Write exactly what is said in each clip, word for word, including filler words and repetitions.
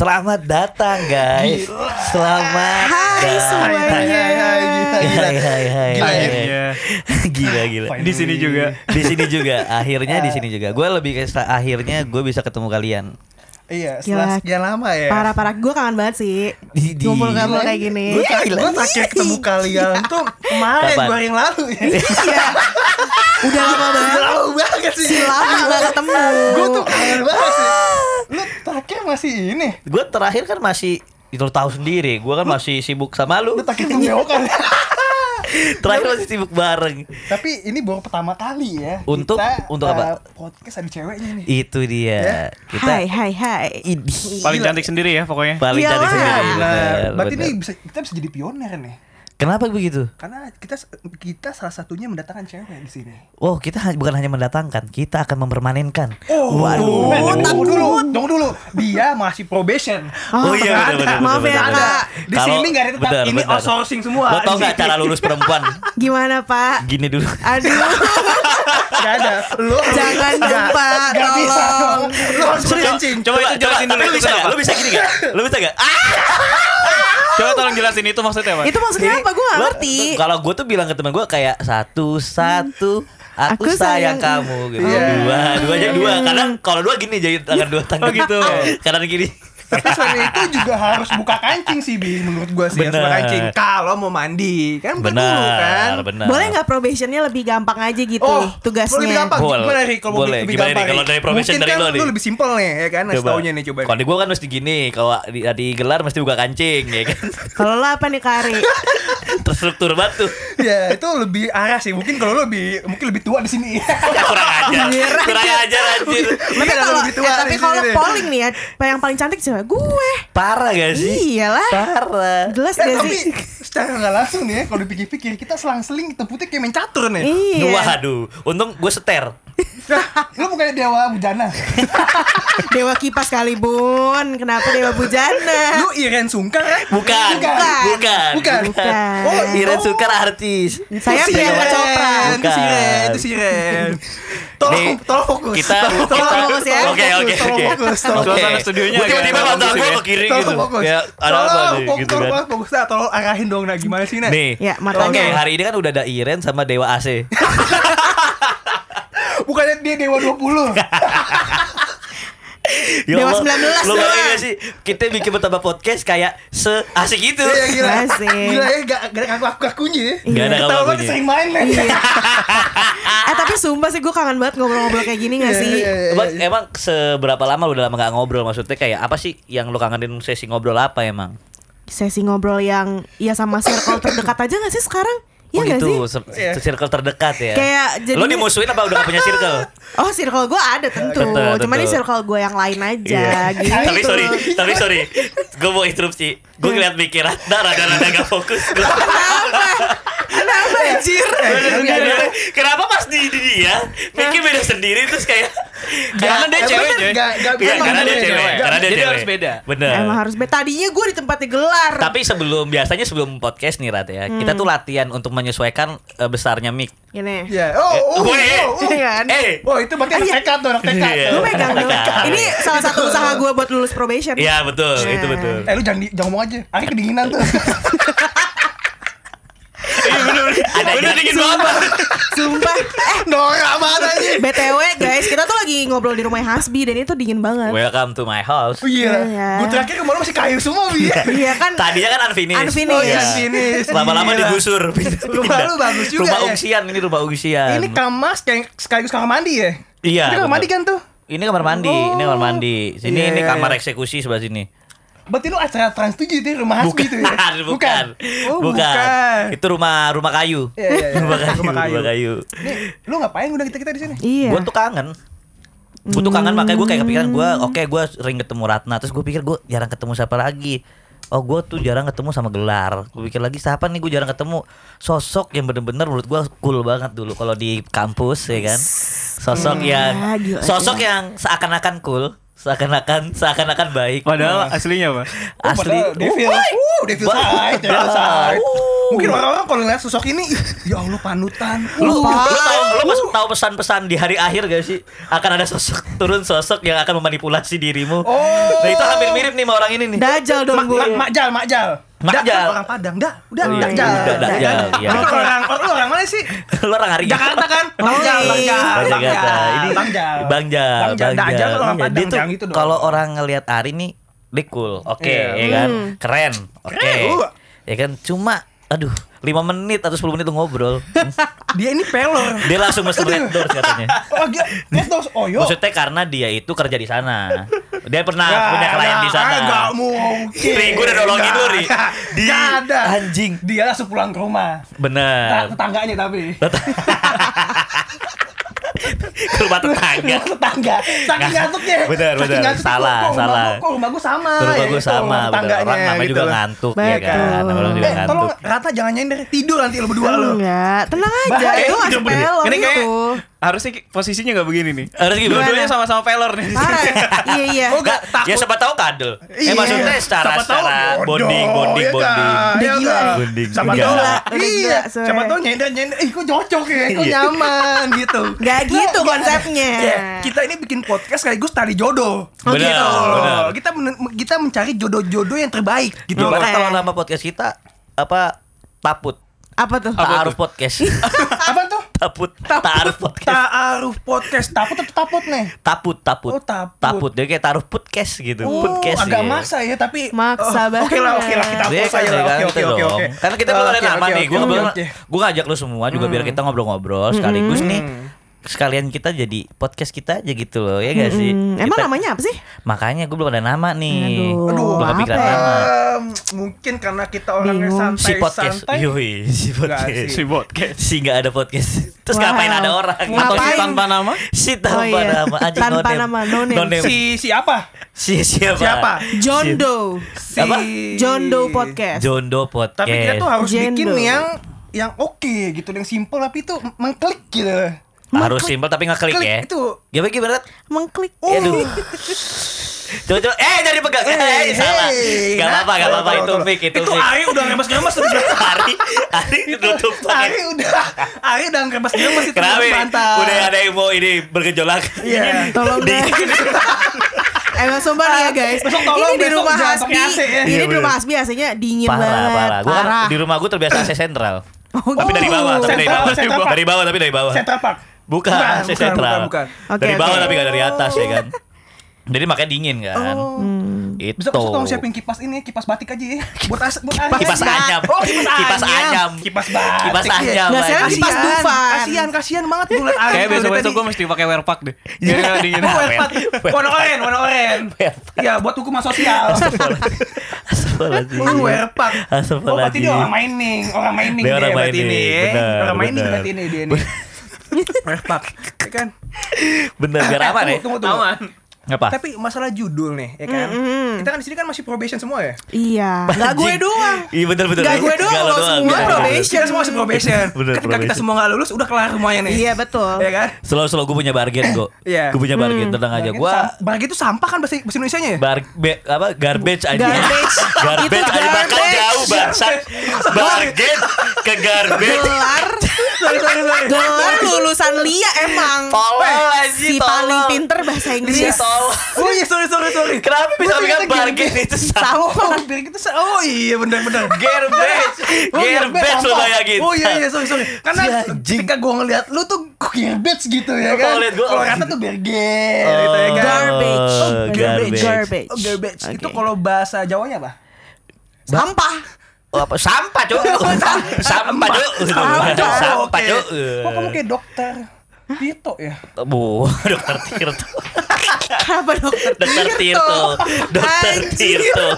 Selamat datang guys. Gila. Selamat hai, datang. Semuanya. Hai semuanya. Hai hai hai. Akhirnya. Gila gila. Di sini juga. Di sini juga. Akhirnya di sini juga. Gue lebih kayak akhirnya gue bisa ketemu kalian. Iya, setelah sekian lama ya. Parah-parah, gue kangen banget sih ngumpul-ngumpul kayak gini. Gue terakhir ketemu kalian tuh kemarin, dua hari yang lalu ya. Iya. Udah lama banget. Udah lama banget sih. Lama banget ketemu. Gue tuh kangen banget sih. Lu terakhir masih ini. Gue terakhir kan masih, itu lu tahu sendiri. Gue kan masih sibuk sama lu. Lu terakhir menyewakan. Terakhir masih sibuk bareng. Tapi ini baru pertama kali ya. Untuk kita, untuk uh, apa? Podcast ada ceweknya nih. Itu dia. Ya? Kita hai hai hai. Paling cantik sendiri ya pokoknya. Paling Yalah. cantik sendiri. Benar, berarti benar. Ini bisa, kita bisa jadi pioner nih. Kenapa begitu? Karena kita kita salah satunya mendatangkan cewek di sini. Wow, kita bukan hanya mendatangkan, kita akan mempermanenkan. Oh, waduh. Tunggu oh, dulu, tunggu dulu. Dia masih probation. Oh, oh iya, benar-benar. Maaf ya, Kak. Di Kalo, sini enggak ada tetap bener, ini outsourcing semua. Lo tau enggak cara lulus perempuan? Gimana, Pak? Gini dulu. Aduh. Gak ada. Lu jangan gempak. Gak bisa. Lu harus berkencing. Coba itu jelasin dulu. Lu bisa gak? Lu bisa gini gak? Lu bisa gak? Coba tolong jelasin itu maksudnya apa? Itu maksudnya apa? Gue gak ngerti. Kalau gue tuh bilang ke temen gue kayak satu-satu aku, aku sayang, sayang kamu gitu. Dua Dua aja dua. Kadang kalau dua gini jadi tangan dua tangan. Oh gitu. Kadang gini. Tapi selain itu juga harus buka kancing sih, Bi, menurut gue sih. Bener. Harus buka kancing kalau mau mandi kan, bener, dulu kan. Bener. Boleh nggak probationnya lebih gampang aja gitu? Oh, tugasnya lebih gampang. Gimana nih kalau lebih, lebih gampang nih? Kalau dari probation mungkin dari kan lo nih, lu lebih simpel nih ya kan? Coba. Setaunya nih coba. Kalau di gue kan mesti gini, kalau di, di gelar mesti buka kancing ya kan. Kalau lo apa nih, Kari? Terstruktur banget tuh. Ya itu lebih arah sih. Mungkin kalau lo lebih mungkin lebih tua di sini. Ya, kurang aja. Kurang aja anjir. Tapi kalau polling nih ya, yang paling cantik sih gue. Parah gak sih? Iyalah. Parah. Jelas ya, gak tapi sih? Tapi secara gak langsung nih ya, kalau dipikir-pikir kita selang-seling temputnya kayak main catur nih. Iya. Waduh. Untung gue seter. Nah, lu bukannya dewa bujana. Dewa kipas kali, Bun. Kenapa dewa bujana? Lu Iren Sungkar kan? Bukan. Bukan. Bukan. Bukan. Bukan. Oh, Iren Sungkar artis. Saya Priyanka Chopra. Itu Siren. Itu Siren. Tolong, tolong fokus. Kita tolong fokus ya. Oke, oke, oke. Suasana studionya tiba-tiba mata gue ke kiri gitu. Ya, ada apa nih gitu kan. Fokus, tolong arahin dong nah gimana sih nih. Nih. Ya, matanya. Hari ini kan udah ada Iren sama Dewa A C. Bukannya dia Dewa dua puluh. Ya Dewa sembilan belas doang. Lo gak ingat sih, kita bikin bertambah podcast kayak se-asik itu. Iya gila. Gila ya, gak ada kaku-kakunya. Gak ada kaku-kakunya. Ketawa banget sering main lah. Eh tapi sumpah sih gue kangen banget ngobrol-ngobrol kayak gini gak sih? Emang seberapa lama lo udah lama gak ngobrol? Maksudnya kayak apa sih yang lo kangenin, sesi ngobrol apa emang? Sesi ngobrol yang ya sama circle terdekat aja gak sih sekarang? Oh ya gitu, circle terdekat ya. Kayak jadinya... Lo dimusuhin apa udah gak punya circle? Oh, circle gue ada tentu, tentu cuma ini circle gue yang lain aja. Gitu. Tapi sorry, tapi sorry, gue mau interupsi. Gue ngeliat pikiran, nah rada-rada gak fokus. Kenapa? Kenapa anjir? Kenapa pas di dia mikir beda sendiri terus kayak karena dia cewek. Karena dia cewek. Karena dia cewek. Harus beda. Bener. Emang harus beda. Tadinya gue di tempatnya gelar. Tapi sebelum biasanya sebelum podcast nih Rat ya, kita tuh latihan untuk menyesuaikan besarnya mic. Gini. Ya. Oh, oh. Eh, oh itu berarti tekad tuh, tekad. Lu megang dulu. Ini salah satu usaha gue buat lulus probation. Iya, betul. Itu betul. Eh lu jangan jangan ngomong aja. Ari kedinginan tuh. Ada udah dingin banget. Sumpah. Eh, norak banget aja. B T W guys, kita tuh lagi ngobrol di rumah Hasbi dan itu dingin banget. Welcome to my house. Iya. Yeah. Yeah. Gue terakhir kemarin masih kayu semua, Bi. Iya kan? Tadinya kan unfinished. Unfinished. Oh, yeah. Unfinished. Lama-lama digusur. Rumah lu bagus juga. Rumah ungsian ya? Ini rumah ungsian. Ini kamar sekaligus kamar mandi ya? Iya. Ini kamar mandi kan tuh. Ini kamar mandi, oh. Ini kamar mandi. Sini yeah. Ini kamar eksekusi sebelah sini. Berarti lu acara Trans tujuh itu rumah Hasbi itu ya? Bukan. Bukan. Oh, bukan. Bukan. Itu rumah rumah kayu. Iya, iya, iya. Rumah kayu. Rumah kayu. Rumah kayu. Nih, lu ngapain udah kita-kita di sini? Iya. Gua tuh kangen. Gua tuh kangen makanya gua kayak kepikiran gua oke okay, gua sering ketemu Ratna terus gua pikir gua jarang ketemu siapa lagi. Oh gue tuh jarang ketemu sama gelar. Gue pikir lagi siapa nih gue jarang ketemu. Sosok yang bener-bener menurut gue cool banget dulu kalau di kampus ya kan. Sosok eh, yang gila, sosok gila. Yang seakan-akan cool, seakan-akan seakan-akan baik. Padahal aslinya apa? Asli. Oh, padahal devil. Oh, devil side. Devil side. Mungkin orang-orang kalau ngeliat sosok ini, ya Allah panutan. Lu tahu, lu tahu pesan-pesan di hari akhir gak sih? Akan ada sosok turun sosok yang akan memanipulasi dirimu. Oh. Nah itu hampir mirip nih sama orang ini nih. Dajal dong gue. Makjal, makjal. Makjal orang Padang, dah, udah, dah, dah, dah, dah. Lu orang, lu orang mana sih? Lu orang Arya. Jakarta kan? Bangjal, Bangjal, ini Bangjal, Bangjal, Bangjal orang Padang. Itu kalau orang ngelihat Ari nih, dia cool, oke, ya kan, keren, oke, ya kan, cuma, aduh. lima menit atau sepuluh menit tuh ngobrol. Dia ini pelor. Dia langsung masuk red door katanya. Oh, dia red door. Oh, yo. Maksudnya karena dia itu kerja di sana. Dia pernah ya, punya klien ya, di sana. Enggak mungkin. Ri, gue udah nolongin lu, Ri. Dia ada. Anjing. Dia langsung pulang ke rumah. Bener. Tetangganya tapi. Ke rumah tetangga. Tetangga. Saking ngantuknya. Bener, bener. Salah, salah. Kok rumah gue sama. Rumah gue sama. Bener. Orang namanya juga ngantuk ya kan. Orang juga ngantuk. Eh, tolong Rata jangan nyanyi dari tidur nanti lo berdua lo. Enggak, tenang aja. Itu masih pelor itu. Harusnya posisinya enggak begini nih. Harusnya dua-duanya sama-sama pelor nih. Iya, iya. Ya siapa tahu kadel. Eh maksudnya secara secara bonding, bonding, bonding. Bonding. Siapa tahu. Iya. Siapa tahu nyanyi-nyanyi ih kok cocok ya, kok nyaman gitu. Enggak gitu konsepnya. Kita ini bikin podcast sekaligus tali jodoh. Gitu. Kita kita mencari jodoh-jodoh yang terbaik gitu. Kalau nama podcast kita apa? Taput. Apa tuh? Ta'aruf podcast. Apa tuh? Taput. Ta'aruf podcast. Ta'aruf podcast. Taput atau taput nih? Taput, taput. Oh, taput. Taput. Dia kayak ta'aruf podcast gitu. Oh, podcast. Agak gitu. Maksa ya, tapi maksa banget. Oke lah, oke lah kita hapus aja lah. Oke, oke, oke. Karena kita belum ada nama nih. Gua gua ngajak lu semua juga biar kita ngobrol-ngobrol sekaligus nih. Sekalian kita jadi podcast kita aja gitu loh, ya gak sih? Hmm, emang kita, namanya apa sih? Makanya gue belum ada nama nih. Aduh, Aduh belum kepikiran nama. Mungkin karena kita orangnya santai-santai. Si podcast, yoi, si podcast, si podcast, si nggak ada podcast. Terus wow. Ngapain ada orang? Atau si tanpa nama? Si tanpa oh, iya. nama, anjing tanpa nama, no name. No name. Si siapa? Si siapa? Siapa? John Doe. Si apa? John Doe podcast. John Doe podcast. Tapi kita tuh harus John bikin Doe. yang yang oke okay, gitu, yang simple tapi itu mengklik gitu. Harus simpel tapi ngeklik ya. Itu. Ya bagi berat mengklik. Oh. Aduh. Coba-coba eh jadi pegang. Eh hey, salah. Enggak hey, apa-apa, enggak apa-apa itu fake itu. Itu Ari udah ngemas-ngemas udah Ari. Ari tutup tangan. Ari udah. Ari udah ngemas-ngemas itu mantap. Udah ada yang mau ini bergejolak. Iya. Tolong deh. Emang sumpah nih ya guys. Besok tolong ini di rumah Hasbi. Ini di rumah Hasbi biasanya dingin banget. Parah. Di rumah gue terbiasa A C sentral. Tapi dari bawah, tapi dari bawah. Dari bawah tapi dari bawah. Sentral Park. Bukan, bukan, si bukan, bukan, bukan. Okay, dari bawah okay. Tapi gak dari atas ya kan. Jadi makanya dingin kan. Oh. Itu. Besok tolong siapin kipas ini, kipas batik aja ya. Buat as, buat kipas, kipas anyam. Oh, kipas, kipas anyam. Kipas batik. Kipas anyam. Nah, saya kipas dufan. Kasihan, kasihan banget bulat air. Kayak besok-besok gue mesti pakai wear pack deh. Biar enggak dingin. Wear pack. Warna oranye, warna oranye. Iya, buat hukuman sosial. Astagfirullahaladzim. Wear pack. Astagfirullahaladzim. Oh, berarti dia orang mining, orang mining dia berarti ini. Orang mining berarti ini dia ini. Perfect, ya kan? Bener, biar aman ya? Tunggu, tunggu, tunggu. Apa? Tapi masalah judul nih, ya kan? Mm-hmm. Kita kan di sini kan masih probation semua ya? Iya. Gak gue doang. Iya bener-bener. Gak gue doang, lo semua probation. Kita semua masih probation. Ketika kita semua gak lulus, udah kelar semuanya nih. Iya betul. Iya kan? Selalu-selalu gue punya bargain kok. Iya. Gue punya bargain, tenang aja. Gue bargain itu sampah kan bahasa Indonesia-nya ya? Apa? Garbage aja. Garbage. Garbage aja bakal jauh bangsat. Bargain ke garbage. Gelar lulusan Lia emang. Si paling pinter bahasa Inggris. Oh iya sorry sorry sorry. Kenapa bisa bilang bargain itu sama? Bargain itu sama. Oh iya benar-benar. Garbage, garbage lo bayangin. Oh iya iya sorry sorry. Karena ketika gue ngeliat lu tuh garbage gitu ya kan. Kalau kata tuh bargain. Garbage, garbage, garbage. Garbage itu kalau bahasa Jawanya apa? Sampah. Oh, apa sampah cuk. Sampah cuk. Sampah cuk. Kok kamu kayak dokter Tirto ya? Bu, dokter Tirto. Apa dokter Tirto? Dokter Tirto. Dokter Tirto.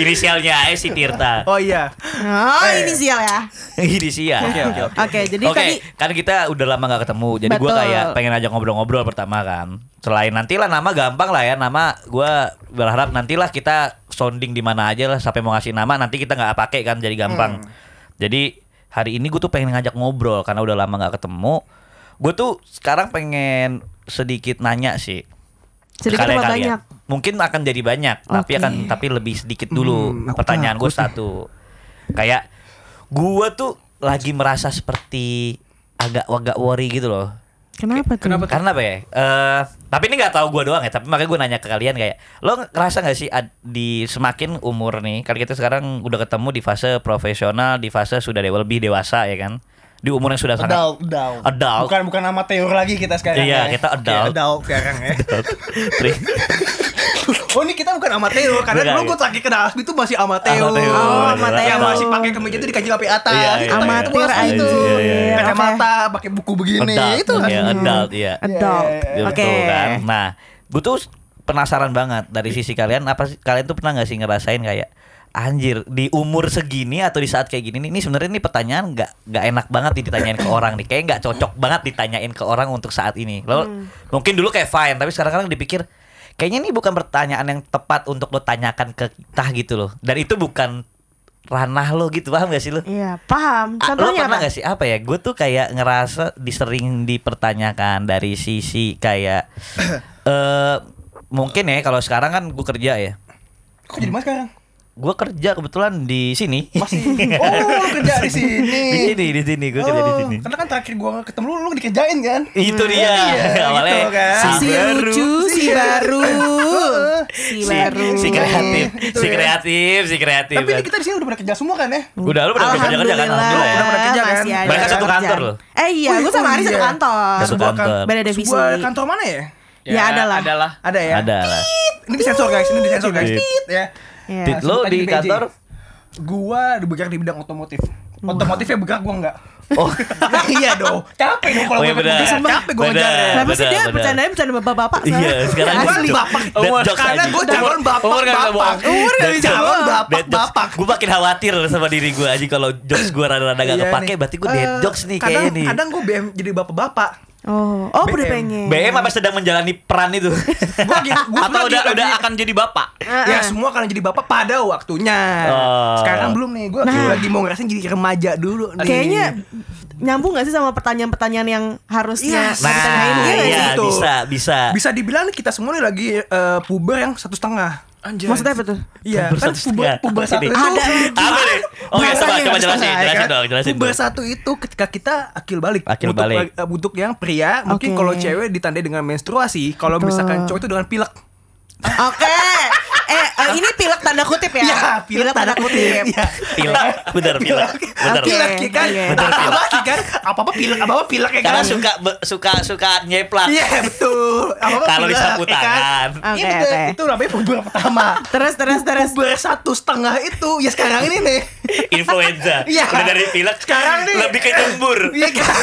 Inisialnya aja si Tirta. Oh iya. Oh inisial ya. Inisial. Oke oke oke. Oke jadi okay, tadi kan kita udah lama nggak ketemu. Jadi gue kayak pengen ajak ngobrol-ngobrol pertama kan. Selain nantilah nama gampang lah ya nama. Gue berharap nantilah kita sounding di mana aja lah sampai mau ngasih nama nanti kita nggak pakai kan jadi gampang. Hmm. Jadi hari ini gue tuh pengen ngajak ngobrol karena udah lama nggak ketemu. Gue tuh sekarang pengen sedikit nanya sih. Sedikit apa banyak? mungkin akan jadi banyak, okay. tapi akan tapi lebih sedikit dulu. Hmm, pertanyaan gue satu, kayak gue tuh lagi merasa seperti agak agak worry gitu loh. Kenapa tuh? Kenapa tuh? Karena apa ya? Uh, tapi ini nggak tahu gue doang ya. Tapi makanya gue nanya ke kalian kayak, lo ngerasa nggak sih ad, di semakin umur nih, karena kita sekarang udah ketemu di fase profesional, di fase sudah dewa, lebih dewasa ya kan? Di umur yang sudah sangat adult, adult. adult. Bukan bukan amatir lagi kita sekarang. Iya, ya. Kita adult. Okay, adult sekarang ya. Oh, ini kita bukan amatir karena dulu gue lagi kenal itu masih amatir. Amatir. Oh, amatir. Yang masih pakai kemeja itu dikaji sampai atas. Iya, iya, amatir itu. Kacamata, pakai buku begini adult, itu kan. Ya, adult, iya. Adult. Yeah. Oke. Okay. Kan? Nah, gue tuh penasaran banget dari sisi kalian, apa kalian tuh pernah enggak sih ngerasain kayak anjir di umur segini atau di saat kayak gini ini sebenarnya ini pertanyaan nggak nggak enak banget nih ditanyain ke orang nih, kayak nggak cocok banget ditanyain ke orang untuk saat ini lo. hmm. Mungkin dulu kayak fine, tapi sekarang-kadang dipikir kayaknya ini bukan pertanyaan yang tepat untuk lo tanyakan ke kita gitu loh, dan itu bukan ranah lo gitu, paham gak sih lo? Iya paham. Contohnya lo pernah nggak sih apa ya, gue tuh kayak ngerasa disering dipertanyakan dari sisi kayak uh, mungkin ya kalau sekarang kan gue kerja ya. Kok jadi mas sekarang? Gue kerja kebetulan di sini. Masih. Oh, kerja di sini. Di sini, di sini. Gue oh, kerja di sini. Karena kan terakhir gue ketemu lu, lu dikerjain kan? Itu dia. Ya, iya, awalnya gitu, kan? Si lucu, si baru, si baru, si kreatif, si kreatif, si kreatif. Tapi kan? Kita di sini udah pernah kerja semua kan ya? Udah, lu pernah kerja kan? Alhamdulillah. Udah pernah kerja kan? Mereka satu kantor loh. Eh iya, gue sama Ari satu kantor. Satu kantor. Beda divisi. Kantor mana ya? Ya adalah. Adalah. Ada ya. Adalah. Ini disensor guys, ini disensor guys. Ya. Yeah, lo di B J. Kantor? Gua bergerak di bidang otomotif. Wow. Otomotifnya bergerak gua enggak. Oh iya dong. Capek dong kalau oh, iya gua kerja sama. Capek gua ngejar. Kenapa sih dia bercandanya bercanda bapak-bapak? Iya, sekarang gua bapak. Karena gua calon bapak. Umur dari calon bapak-bapak. Gua makin khawatir sama diri gua aja kalau jokes gua rada-rada enggak kepake, berarti gua dead jokes nih kayak ini. Kadang gua B M jadi bapak-bapak. Oh, oh udah pengen. B M apa sedang menjalani peran itu? Gua, gua atau udah udah akan jadi bapak? Uh-uh. Ya semua akan jadi bapak pada waktunya. Uh. Sekarang belum nih, gue nah. lagi mau ngerasain jadi remaja dulu. Nih. Kayaknya nyambung nggak sih sama pertanyaan-pertanyaan yang harusnya yes. nah, ditanyain? Iya, iya gitu. Bisa, bisa. Bisa dibilang kita semua nih lagi uh, puber yang satu setengah. Anjir. Maksudnya apa tuh? Iya, kan puber, puber satu itu ada apa nih? Oke, coba coba jelasin, jelasin dong, jelasin. Puber satu itu ketika kita akil balik. Akil balik. Untuk yang pria, mungkin kalau cewek ditandai dengan menstruasi, kalau misalkan cowok itu dengan pilek. Oke. Eh, ini pilek tanda kutip ya? Iya, pilek tanda kutip. Pilek, bener pilek. Bener pilek kan? Apa kan? Apa-apa pilek, apa-apa pilek ya kan? Karena suka suka suka nyeplak. Iya, betul. Kalau disapu tangan. Oke, itu namanya puber pertama. Terus terus terus puber satu setengah itu ya sekarang ini nih. Influenza. Udah dari pilek sekarang nih lebih ke nyembur. Iya kan?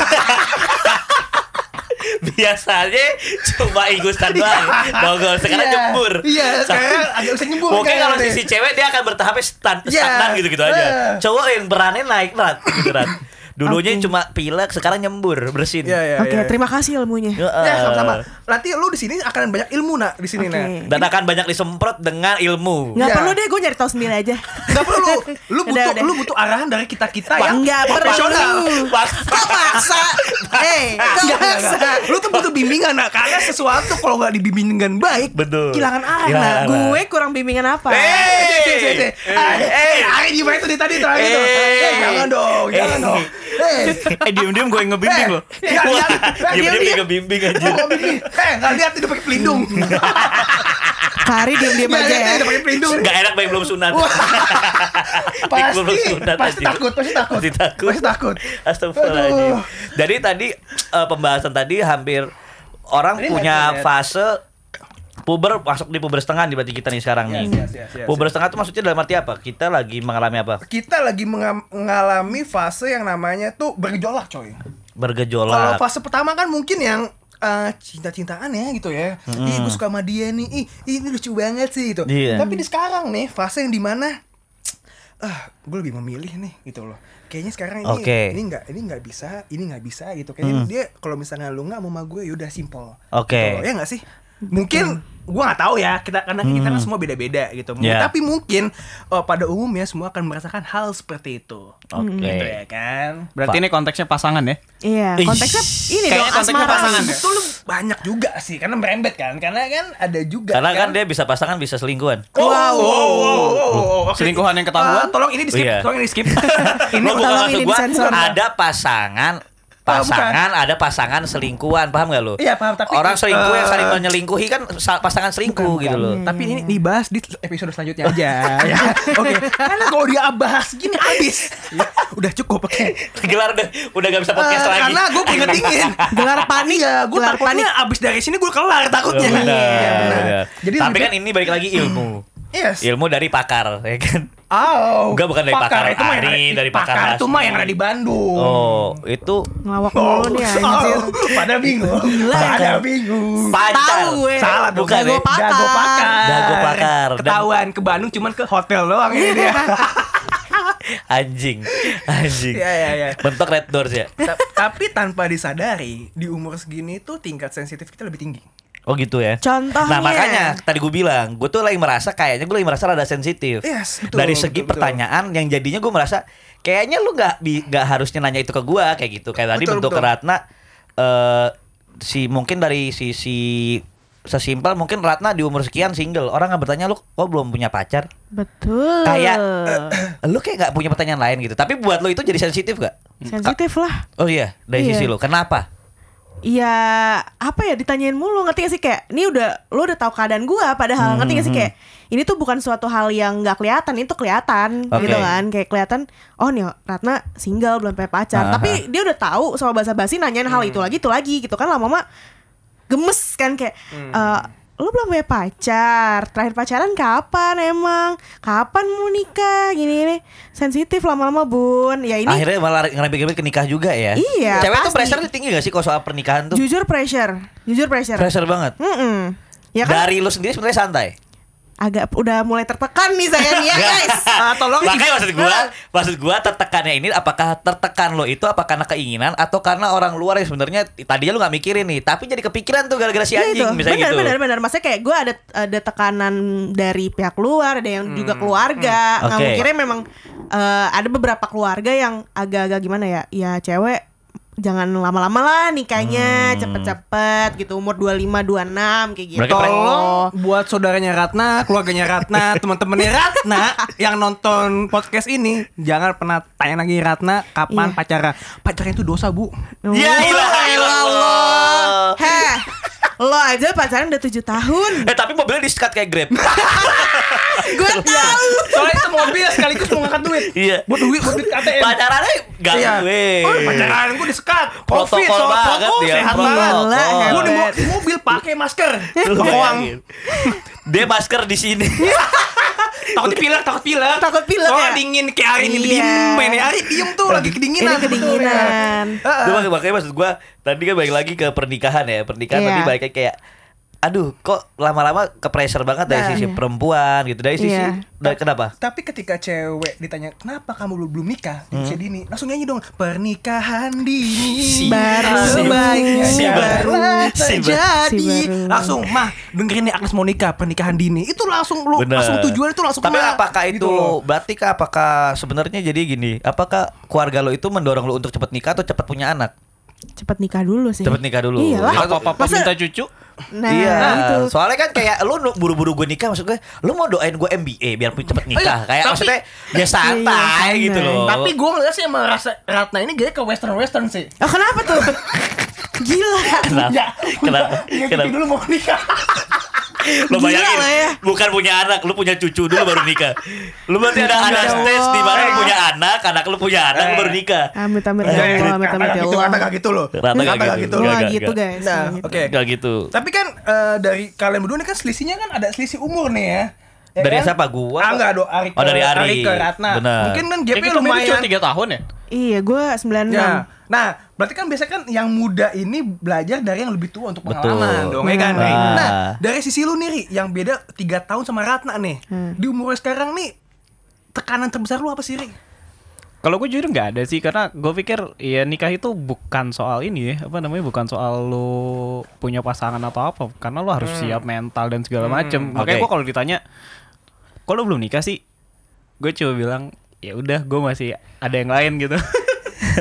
Biasanya cuma ingusan doang, bonggol. Sekarang yeah. nyembur. Iya, yeah, sekarang agak bisa nyembur. Mungkin kalau deh. Sisi cewek dia akan bertahapnya stagnan yeah. gitu-gitu aja. Uh. Cowok yang berani naik berat, gitu kan. Dulunya okay. cuma pilek, sekarang nyembur, bersin. Yeah, yeah, Oke, okay, yeah. terima kasih ilmunya. Uh, ya, sama-sama. Nanti lu di sini akan banyak ilmu nak di sini okay. nah. Dan akan banyak disemprot dengan ilmu. Enggak yeah. perlu deh, gue nyari tahu sendiri aja. Enggak perlu. Lu butuh udah, udah. lu butuh arahan dari kita-kita yang profesional. Paksa. Eh, enggak paksa. Lu tuh butuh bimbingan nak, karena sesuatu kalau enggak dibimbing dengan baik, betul. Kehilangan arah. Nah, gue kurang bimbingan apa? Eh, eh, Ari gimana tadi tadi tadi itu? Eh, jangan dong, jangan dong. Hey. Eh diem-diem gue yang ngebimbing hey. loh. Diem-diem gue ngebimbing aja. Eh gak lihat itu pakai pelindung. Hari diem-diem aja ya. Gak enak baik belum sunat. Pasti Pasti takut Pasti takut Pasti takut, pasti takut. Astagfirullahaladzim. Jadi tadi uh, pembahasan tadi hampir orang ini punya fase puber, masuk di puber setengah berarti kita nih sekarang nih. Yes, yes, yes, yes, puber setengah itu maksudnya dalam arti apa? Kita lagi mengalami apa? Kita lagi mengalami fase yang namanya tuh bergejolak, coy. Bergejolak. Kalau fase pertama kan mungkin yang uh, cinta-cintaan ya gitu ya. Hmm. Ih, gue suka sama dia nih. Ih, ini lucu banget sih gitu. Yeah. Tapi di sekarang nih fase yang dimana ah, gue lebih memilih nih gitu loh. Kayaknya sekarang ini okay. ini nggak ini nggak bisa, ini nggak bisa gitu. Kayaknya hmm. dia kalau misalnya lu nggak mau sama gue, yaudah simple. Oke. Okay. Gitu ya nggak sih? Mungkin. Hmm. gue nggak tahu ya, kita karena hmm. kita kan semua beda-beda gitu. Yeah. Tapi mungkin oh, pada umumnya semua akan merasakan hal seperti itu. Oke, okay. Gitu ya kan. Berarti Pak. Ini konteksnya pasangan ya? Iya, konteksnya Ish. ini dong asmara. Pasangan itu ya? Banyak juga sih, karena merembet kan. Karena kan ada juga. Karena kan, kan dia bisa pasangan, bisa selingkuhan. Wow, wow, wow, wow, wow. Okay. Selingkuhan yang ketahuan. Uh, tolong ini di skip, oh, iya. tolong ini di skip. Ini bukan ini disensor. Ada pasangan. Pasangan oh, ada pasangan selingkuhan, paham gak lo? Iya paham, tapi orang selingkuh uh, yang saling menyelingkuhi kan pasangan selingkuh bukan, gitu loh. Hmm. Tapi ini dibahas di episode selanjutnya aja. Ya. Oke. Okay. Karena kalau dia bahas gini habis. Ya, udah cukup. Okay. Gelar udah udah gak bisa podcast uh, lagi. Karena gue pengen dingin. Gelar panik ya, gue takutnya abis dari sini gue kelar takutnya. Benar. Ya, benar. Benar. Jadi tapi kan ini balik lagi ilmu. Yes. Ilmu dari pakar, ya kan? Oh, enggak bukan dari pakar, pakar Ari, dari pakar. Pakar itu mah yang ada di Bandung. Oh, itu ngelawak mulu nih. Pada bingung. Pada bingung. Tahu gue. Salah bukan gue pakar. Dago pakar. Dago pakar. Ketahuan ke Bandung cuman ke hotel doang ini dia. Anjing, anjing. Ya, ya, ya. Bentuk Red Doors ya. Tapi tanpa disadari di umur segini tuh tingkat sensitif kita lebih tinggi. Oh gitu ya. Contohnya. Nah makanya tadi gue bilang, gue tuh lagi merasa kayaknya gue lagi merasa rada sensitif. Yes, betul. Dari segi betul, pertanyaan betul. Yang jadinya gue merasa kayaknya lu nggak nggak harusnya nanya itu ke gue kayak gitu. Kayak betul, tadi bentuk Ratna uh, si mungkin dari sisi sesimpel mungkin Ratna di umur sekian single, orang nggak bertanya lu kok belum punya pacar. Betul. Kayak uh, lu kayak nggak punya pertanyaan lain gitu. Tapi buat lu itu jadi sensitif gak? Sensitif lah. Oh iya dari iya. sisi lu. Kenapa? Iya, apa ya ditanyain mulu, ngerti gak sih kayak ini udah lo udah tahu keadaan gua padahal hmm. ngerti gak sih kayak ini tuh bukan suatu hal yang nggak kelihatan, itu kelihatan okay. gitu kan kayak kelihatan oh nih Ratna single belum punya pacar, aha. tapi dia udah tahu sama basa-basi nanyain hmm. hal itu lagi itu lagi gitu kan lama-lama gemes kan kayak hmm. e, lo belum punya pacar, terakhir pacaran kapan emang, kapan mau nikah gini-gini, sensitif lama-lama bun ya ini akhirnya malah ngerembet-ngerembet ke nikah juga ya. Iya cewek pasti. Tuh pressure tinggi gak sih kalau soal pernikahan tuh? Jujur pressure, jujur pressure pressure banget. Mm-mm. Ya kan? Dari lo sendiri sebenarnya santai? Agak udah mulai tertekan nih saya nih ya guys. Uh, tolong makanya maksud gue, maksud gue tertekannya ini apakah tertekan lo itu apa karena keinginan atau karena orang luar yang sebenarnya tadinya lo nggak mikirin nih tapi jadi kepikiran tuh gara-gara si anjing ya misalnya bener, gitu. Benar benar maksudnya kayak gue ada ada tekanan dari pihak luar ada yang hmm. juga keluarga hmm. okay. nggak mikirnya memang uh, ada beberapa keluarga yang agak-agak gimana ya ya cewek jangan lama-lama lah nikahnya, hmm. cepet-cepet gitu umur dua puluh lima dua puluh enam kayak gitu. Tolong buat saudaranya Ratna, keluarganya Ratna, teman-temannya Ratna yang nonton podcast ini jangan pernah tanya lagi Ratna kapan yeah. pacaran. Pacaran itu dosa, Bu. Ya ilaha illallah. Heh. Lo aja pacaran udah tujuh tahun. Eh tapi mobilnya di-skat kayak Grab. Gue tahu. Soalnya itu mobil sekaligus mau ngangkat duit. Iya. Buat duit, buat duit A T M. Pacarannya enggak iya. duit. Oh, pacaran gue di-skat. Profit soal banget dia. Sehat banget. Gue di mobil pakai masker. Doang. Dia masker di sini. Takut pilek, takut pilek, takut pilek. Oh, ya? Dingin kayak hari ini iya. diem, mainnya hari diem tuh lagi kedinginan, kedinginan. Heeh. Makanya makanya maksud gue tadi kan balik lagi ke pernikahan ya, pernikahan yeah. tadi baiknya kayak aduh, kok lama-lama ke pressure banget dari nah, sisi iya. perempuan gitu, dari sisi iya. dari, kenapa? Tapi ketika cewek ditanya kenapa kamu belum belum nikah di usia hmm. dini, langsung nyanyi dong pernikahan dini si baru si baiknya si baru terjadi si baru. Langsung mah dengerin nih Agnes mau nikah pernikahan dini itu langsung lu bener. Langsung tujuan itu langsung. Tapi kena, apakah itu gitu berarti kah, apakah sebenarnya jadi gini? Apakah keluarga lo itu mendorong lo untuk cepat nikah atau cepat punya anak? Cepat nikah dulu sih. Cepat nikah dulu. Iyalah. Kalau papa minta cucu. Nah, iya. Gitu. Soalnya kan kayak lu buru-buru gue nikah maksud gue, lu mau doain gue M B A biar cepet nikah. Kayak tapi, maksudnya dia santai iya, gitu loh. Tapi gue ngeliat sih emang rasa Ratna ini gaya ke western-western sih. Oh, kenapa tuh? Gila. Kenapa? Ya, kenapa? Ya, kenapa? Dulu mau nikah. Lo bayangin ya. Bukan punya anak, lu punya cucu dulu baru nikah. Lu berarti ada ada stage di mana lu punya anak, anak lu punya anak eh. lu baru nikah. Amit amit ya Allah, amit amit ya Allah. Kata gitu lo. Kata gitu lo. Enggak gitu guys. Nah, oke. Enggak gitu. Tapi kan uh, dari kalian berdua nih kan selisihnya kan ada selisih umur nih ya. Ya dari kan? Siapa gua? Ah enggak, do Ari. Oh dari Ari. Ari ke Ratna. Bener. Mungkin kan gapnya lumayan tiga tahun ya? Iya, gua sembilan enam. Ya. Nah, berarti kan biasanya kan yang muda ini belajar dari yang lebih tua untuk pengalaman dong ya kan. Nah. nah, dari sisi lu nih Ri, yang beda tiga tahun sama Ratna nih. Hmm. Di umur sekarang nih tekanan terbesar lu apa sih Ri? Kalau gue jujur nggak ada sih, karena gue pikir ya nikah itu bukan soal ini ya, apa namanya, bukan soal lo punya pasangan atau apa, karena lo harus hmm. siap mental dan segala macem. Hmm. Makanya okay. gue kalau ditanya, kok lo belum nikah sih? Gue coba bilang, ya udah, gue masih ada yang lain gitu.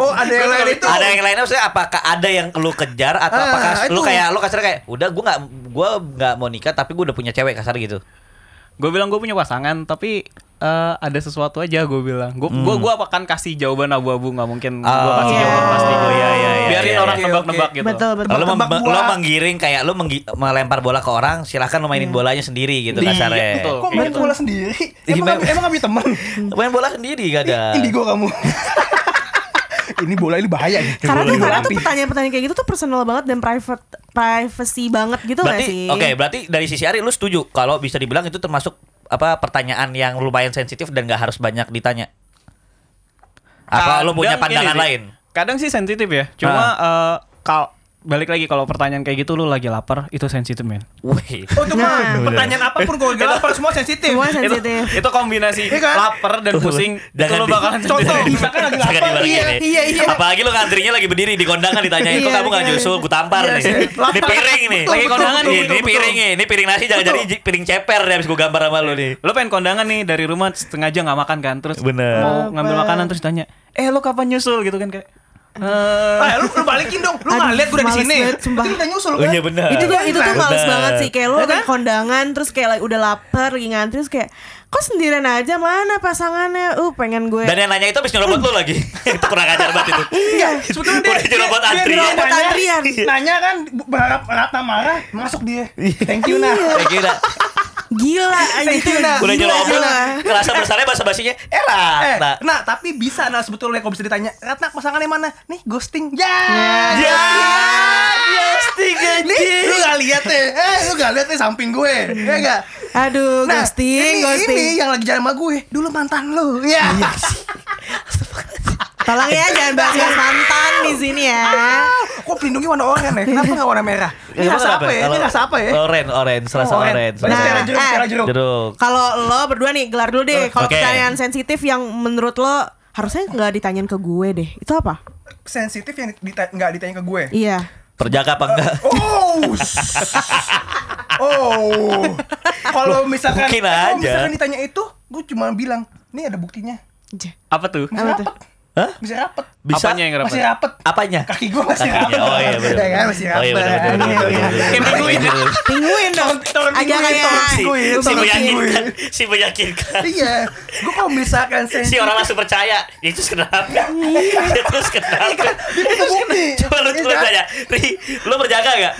Oh, ada yang lain itu. Ada yang lainnya maksudnya apakah ada yang lu kejar atau ah, apakah itu. lu kayak lu kasar kayak udah gue nggak gue nggak mau nikah tapi gue udah punya cewek, kasar gitu. Gue bilang gue punya pasangan tapi uh, ada sesuatu aja, gue bilang. Gue hmm. gue gue akan kasih jawaban abu-abu, nggak mungkin oh, gue kasih jawaban pasti. Oh, iya, iya, iya, biarin iya, orang nebak-nebak iya, okay. gitu. Betul, betul. Lu, tembak mem- lu menggiring kayak lu menggi- melempar bola ke orang, silahkan lu mainin hmm. bolanya sendiri gitu kasarnya. Iya, kok main gitu. bola sendiri? Emang emang kami teman. Main bola sendiri gak ada. Indigo kamu. Ini bola ini bahaya nih. Karena tuh, karena tuh pertanyaan-pertanyaan kayak gitu tuh personal banget dan private, privacy banget gitu berarti, gak sih? Oke, okay, berarti dari sisi Ari lu setuju kalau bisa dibilang itu termasuk apa pertanyaan yang lumayan sensitif dan gak harus banyak ditanya. Apa kadang lu punya pandangan lain? Kadang sih sensitif ya. Cuma uh. uh, kalau balik lagi kalau pertanyaan kayak gitu, lu lagi lapar, itu sensitif, men. Wih. Oh, itu nah. mah pertanyaan apapun kalau lagi lapar semua sensitif. Semua sensitif. Itu, itu kombinasi lapar dan pusing. Dan lu bakalan contoh misalkan lagi lapar. Iya, iya, iya. Apalagi lu ngantrinya lagi berdiri di kondangan ditanyain, "Kok kamu enggak nyusul? Ku tampar nih." Ini piring nih. Lagi kondangan nih, ini piring nih. Ini piring nasi jangan jadi piring ceper deh habis gua gambar sama lu nih. Lu pengen kondangan nih dari rumah sengaja enggak makan kan, terus mau ngambil makanan terus tanya, "Eh, lu kapan nyusul?" gitu kan kayak Uh, ah, lu, lu balikin dong, lu nggak lihat gue di sini. Kita nyusul kan? Bener, itu tuh, itu tuh males bener. banget sih, kayak lu ya, kan? kondangan terus kayak udah lapar, lagi ngantri terus kayak, kok sendirian aja, mana pasangannya? Uh, pengen gue. Dan yang nanya itu abis nyerobot lu lagi. Itu kurang ajar banget itu. Iya, sebetulnya dia nyerobot antrian. Nanya, nanya kan, berharap Ratna marah, masuk dia. Thank you nah. Thank you nah. Gila itu nah, udah nyerobot kerasa besarnya basa-basinya eh Ratna eh, nah tapi bisa nah sebetulnya kalau bisa ditanya Ratna pasangannya mana nih, ghosting ya ya ghosting nih lu gak lihat ya eh lu gak lihat nih samping gue ya gak aduh nah, ghosting ini, ghosting ini yang lagi jalan sama gue dulu mantan lu ya yeah. Tolong ya jangan bahas mantan di sini ya. Kok pelindungi warna oranye ya? Kenapa enggak warna merah? Ini rasa apa ya? Ini rasa apa ya? Oranye, oranye, rasa oranye. Nah, jeruk, jeruk. Kalau lo berdua nih gelar dulu deh. Kalau pertanyaan sensitif yang menurut lo harusnya enggak ditanyain ke gue deh. Itu apa? Sensitif yang enggak ditanyain ke gue. Iya. Terjaga apa enggak? Oh. Oh. Kalau misalkan misalkan ditanya itu, gue cuma bilang, "Nih ada buktinya." Apa tuh? Apa tuh? Hah? Bisa rapet. Apanya yang rapet? Masih rapet. Apanya? Kaki gue masih rapet. Oh iya betul. Kan masih rapet. Kayak pinguin. Pinguin dong. Agak kayak si meyakinkan. Si meyakinkan. Iya. Gue kok misalkan si orang langsung percaya. Itu kenapa? Itu kenapa? Itu bukti. Coba lu tanya. Ri, lu berjaga gak?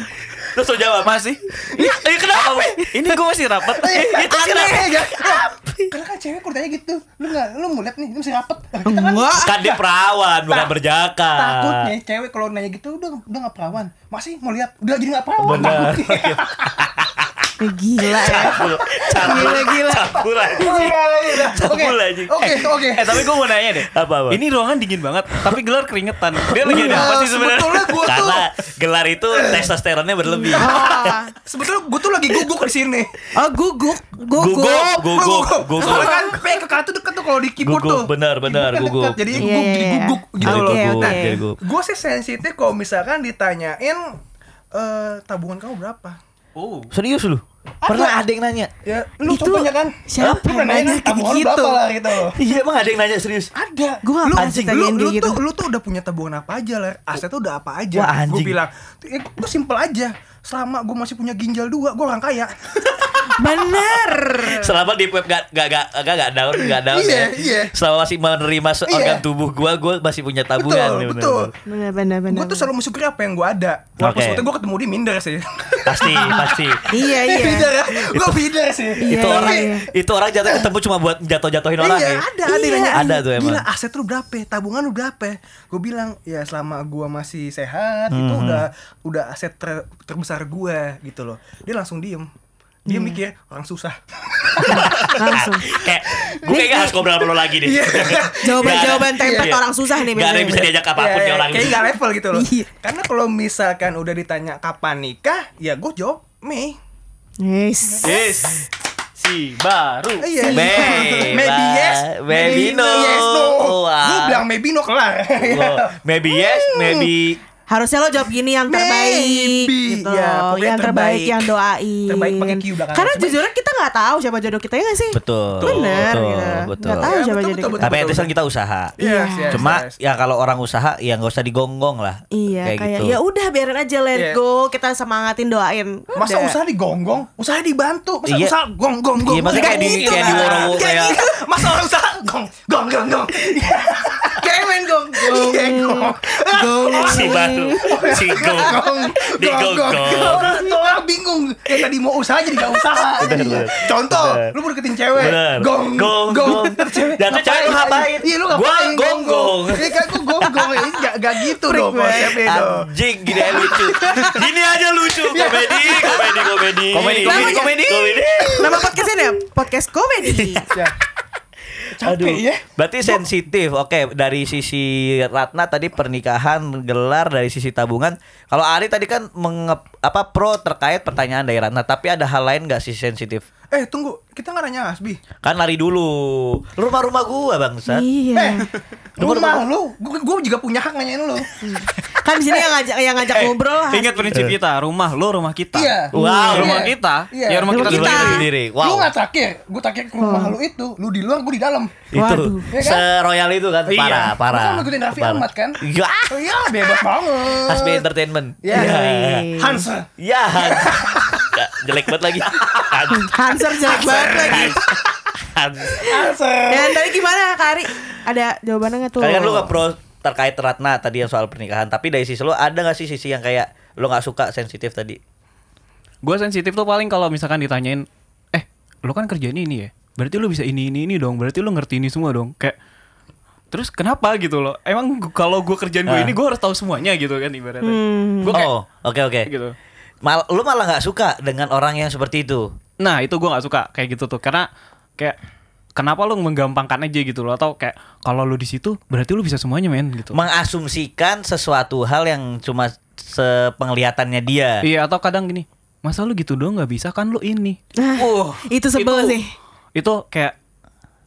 Terus lu jawab masih. Iya kenapa? Ini gue masih rapet. Itu kenapa? Karena kan cewek kurtanya gitu. Lu enggak lu mau lihat nih, ini masih rapet. Kita kan kan dia perawan, bukan Ta- berjaka. Takutnya cewek kalau nanya gitu udah udah enggak perawan. Masih mau lihat, udah jadi enggak perawan. Bener. Gila ya. Gila gila. Campur aja. Campur aja. Oke, oke. Eh tapi gue mau nanya deh. Apa, apa? Ini ruangan dingin banget, tapi gelar keringetan. Dia lagi ada apa sih sebenarnya? Karena gelar itu testosteronnya berlebih. Sebetulnya gue tuh lagi guguk di sini. Oh, guguk. Guguk. Guguk. Guguk. Kan P ke K tuh deket tuh kalau di keyboard tuh. Benar, benar, guguk. Jadi guguk jadi guguk gitu loh. Gue sih sensitif kalau misalkan ditanyain tabungan kamu berapa. Oh. Serius lu? Pernah ada yang nanya? Ya, lu itu kan? Siapa yang nanya kayak gitu? gitu? Iya, emang ada yang nanya serius? Ada. Gua lu, anjing lu, lu, gitu. tuh, lu tuh udah punya tabungan apa aja lah? Aset tuh udah apa aja? Wah, anjing. Gua bilang, eh, gua simpel aja. Selama gua masih punya ginjal dua, gua orang kaya. Bener. Selama di web gak gak gak gak gak down gak down. Iya, yeah, iya. Yeah. Selama masih menerima organ yeah. tubuh gua, gua masih punya tabungan. Betul, betul. Bener, bener, bener. Gua tuh selalu mensyukuri apa yang gua ada. Walaupun okay. sebetulnya gua ketemu dia minder sih. Pasti, pasti. Iya, iya. Minder ya. Gua minder sih. Iya, itu orang, iya. itu orang jatuh ketemu cuma buat jatuh-jatuhin orang. Iya, ada, ada iya. Nanya, ada tuh emang. Gila, aset lu berapa? Tabungan lu berapa? Gua bilang, ya selama gua masih sehat, hmm. itu udah udah aset ter, terbesar gua gitu loh. Dia langsung diem. Dia hmm. mikir orang susah. Langsung kayak gue kayaknya harus ngobrol sama lo lagi deh. Jawaban-jawaban template orang susah nih. Gak ada yang bisa diajak apapun nih orang. Kayaknya gak level gitu loh. Karena kalau misalkan udah ditanya kapan nikah, ya gue jawab Mei. Yes. Yes. si baru si yes. Maybe yes, maybe no, yes, no. Wow. Lu bilang maybe no kelar. Maybe yes, maybe. Harusnya lo jawab gini, yang terbaik maybe. Gitu ya, yang terbaik, terbaik yang doain. Terbaik pakai Q belakang. Karena jujurnya kita gak tahu siapa jodoh kita, ya gak sih? Betul. Bener betul, ya. Betul. Gak tahu ya, siapa betul, jodoh betul, kita. Tapi itu kan kita usaha yes, yes, cuma yes, yes. Ya kalau orang usaha ya gak usah digonggong lah. Iya kayak, kayak gitu. Ya udah biarin aja, let yeah. go. Kita semangatin, doain. Masa udah. Usaha digonggong? Usaha dibantu. Masa yeah. usaha gonggong gong. Iya maksudnya kayak gitu, di woro-woro kayak gitu. Masa orang usaha gong gong gong gong. Kayak main gong gong gong si baru si gong di gong gong. Orang bingung yang tadi mau usaha jadi gak usaha. Contoh lu mau deketin cewek, gong gong gong, dan cewek lu ngapain? Iya lu ngapain? Gong gong. Ini kan gua gong gong. Ini gak gitu dong. Anjing gini aja lucu. Gini aja lucu. Komedi komedi komedi komedi komedi komedi. Nama podcastnya ya podcast komedi. Aduh, ya? Berarti sensitif. Oke, dari sisi Ratna tadi pernikahan, gelar, dari sisi tabungan. Kalau Ari tadi kan menge- apa pro terkait pertanyaan dari Ratna, tapi ada hal lain nggak sisi sensitif? Eh tunggu, kita nggak nanya Asbi. Kan lari dulu. Rumah-rumah gua bangsat. Iya. Eh, rumah, rumah lu, gua, gua juga punya hak nanyain lu. Kan di sini yang ngajak yang ngajak eh, ngobrol. Ingat prinsip kita, rumah lu rumah kita. Iya. Wow, rumah iya. kita. Iya. Ya rumah, rumah kita, kita sendiri. Wow. Lu nggak traktir, gua traktir ke rumah oh. lu itu. Lu di luar, gua di dalam. Itu. Ya kan? Seroyal itu kan, parah, iya. parah. Lu ngikutin Raffi Ahmad kan? Iya. Oh, iya, bebas banget. Asbi Entertainment. Iya. Yeah. Hansa. Iya. Ya, jelek banget lagi. Hanser jelek banget lagi. Hanser. Dan tadi gimana Kak Ari? Ada jawabannya tuh. Kalian lu gak pro terkait Ratna tadi yang soal pernikahan, tapi dari sisi lu ada gak sih sisi yang kayak lu gak suka, sensitif tadi? Gue sensitif tuh paling kalau misalkan ditanyain, eh lu kan kerjaan ini ya, berarti lu bisa ini ini ini dong, berarti lu ngerti ini semua dong. Kayak terus kenapa gitu loh? Emang kalau gue kerjaan gue ini gue harus tahu semuanya gitu kan ibaratnya. Hmm. Gua kayak, oh oke okay, oke okay. gitu. Mal, lu malah gak suka dengan orang yang seperti itu? Nah itu gue gak suka kayak gitu tuh. Karena kayak kenapa lu menggampangkan aja gitu loh. Atau kayak kalau lu di situ berarti lu bisa semuanya men gitu. Mengasumsikan sesuatu hal yang cuma sepenglihatannya dia. Iya, atau kadang gini, masa lu gitu doang gak bisa, kan lu ini ah, uh, itu sebel sih. Itu kayak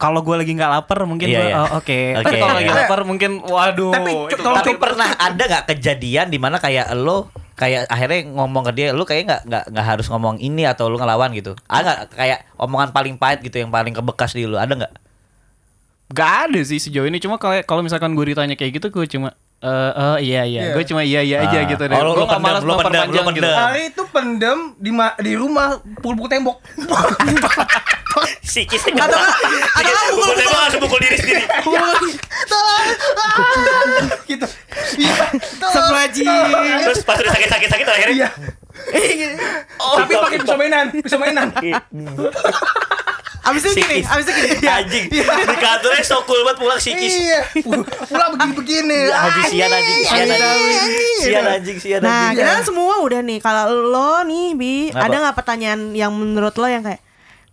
kalau gue lagi nggak lapar mungkin iya, iya. oh, oke. Okay. Okay. Tapi kalau lagi lapar mungkin waduh. Tapi, itu, tapi itu. Pernah ada nggak kejadian di mana kayak lo kayak akhirnya ngomong ke dia, lo kayak nggak nggak nggak harus ngomong ini atau lo ngelawan gitu? Ada nggak kayak omongan paling pahit gitu yang paling kebekas di lo? Ada nggak? Gak ada sih sejauh ini. Cuma kalau kalau misalkan gue ditanya kayak gitu, gue cuma eh uh, uh, iya iya. Yeah. Gue cuma iya iya aja ah. gitu deh. Oh, gue nggak malas lo pendem, lo pendem. Hari itu pendem di ma- di rumah pukul-pukul tembok. Sikit sikit atau pukul tembok atau pukul diri sendiri. Tolong gitu. Sepraji terus pas udah sakit-sakit sakit akhirnya. Tapi pakai pisau mainan, pisau mainan. Abis itu gini, abis itu gini anjing. Di kantornya so cool banget pulang sikis. Pulang begini-begini. Abis sian anjing, sian anjing. Sian anjing, sian anjing. Nah, kalian semua udah nih. Kalau lo nih Bi, ada enggak pertanyaan yang menurut lo yang kayak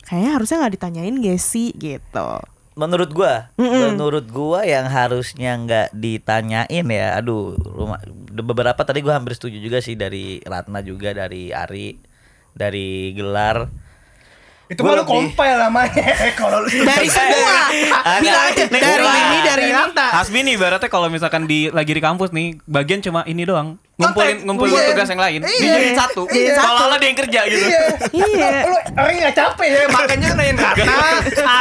kayaknya harusnya gak ditanyain gak sih gitu? Menurut gua, Mm-mm. menurut gua yang harusnya gak ditanyain ya, aduh, rumah, beberapa tadi gua hampir setuju juga sih, dari Ratna juga, dari Ari, dari gelar. Itu malu compile namanya. Kalau dari semua, bilang aja dari ini, dari Ratna. Hasbi nih ibaratnya kalau misalkan di lagi di kampus nih, bagian cuma ini doang. Ngumpulin ngumpulin yeah. tugas yang lain, yeah. dijadiin satu. Yeah. Kalau ada yang kerja gitu. Iya. Lu orang enggak capek ya, makanya nanyain Ratna,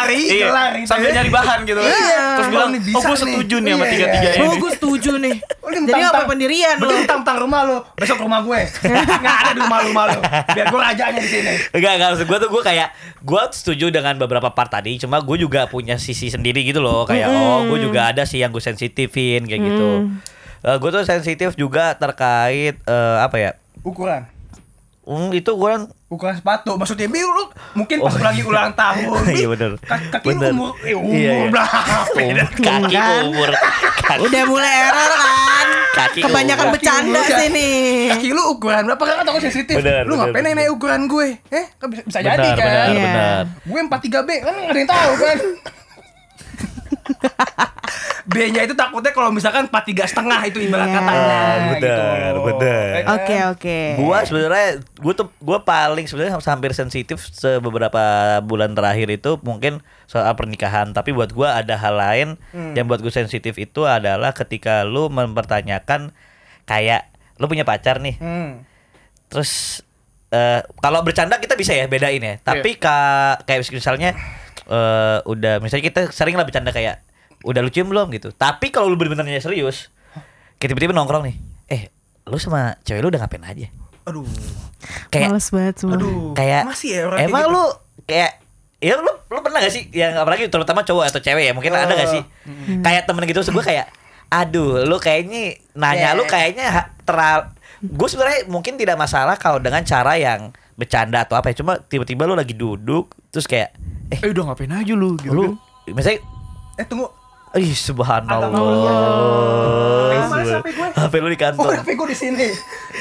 Ari, gelar gitu. Sambil nyari bahan gitu. Yeah. Terus bilang, "Oh, gue setuju nih sama tiga-tiga ini." Oh, gue setuju nih. Jadi apa pendirian lu? Tentang rumah lu, besok rumah gue. Enggak ada di rumah lu malu. Biar gue rajanya di sini. Enggak, enggak maksud gue tuh gue kayak gue setuju dengan beberapa part tadi, cuma gue juga punya sisi sendiri gitu loh, kayak oh, gue juga ada sih yang gue sensitifin kayak gitu. Uh, gue tuh sensitif juga terkait uh, apa ya? Ukuran. Hmm, itu ukuran ukuran sepatu. Maksudnya biru lu mungkin pas oh, lagi iya. ulang tahun. Iya benar. Kaki bener. Umur eh, umur lah. Iya, iya. Kaki umur. Kaki. Udah mulai error kan? Kaki kebanyakan umur. Bercanda kaki sini. Kaki lu ukuran berapa kan atau sensitif? Bener, lu ngapain naik ukuran gue? Eh, bisa bener, jadi kan. Bener, yeah. bener. Gue empat tiga B kan enggak ada yang tahu kan. B-nya itu takutnya kalau misalkan empat tiga setengah itu ibarat yeah. katanya. Oh, bener, gitu. bener. Oke okay, oke. Okay. Gua sebenarnya gua tuh gua paling sebenarnya hampir sensitif sebeberapa bulan terakhir itu mungkin soal pernikahan. Tapi buat gua ada hal lain hmm. yang buat gua sensitif itu adalah ketika lu mempertanyakan kayak lu punya pacar nih. Hmm. Terus uh, kalau bercanda kita bisa ya bedain ya. Tapi yeah. ka, kayak misalnya uh, udah misalnya kita sering lah bercanda kayak udah lu cium belum gitu. Tapi kalau lu bener-benernya serius, kayak tiba-tiba nongkrong nih, eh lu sama cewek lu udah ngapain aja? Aduh, kayak males banget semua. Aduh, kayak masih ya orang emang gitu. Lu kayak ya lu lu pernah gak sih yang apalagi terutama cowok atau cewek ya mungkin oh. ada gak sih hmm. kayak temen gitu. Gue kayak aduh lu kayaknya nanya yeah. lu kayaknya teral. Gue sebenarnya mungkin tidak masalah kalau dengan cara yang bercanda atau apa ya, cuma tiba-tiba lu lagi duduk terus kayak eh, eh udah ngapain aja lu gitu lu kan? Misalnya eh tunggu ih subhanallah. Mana H P lu di kantor? Oh, H P gue di sini.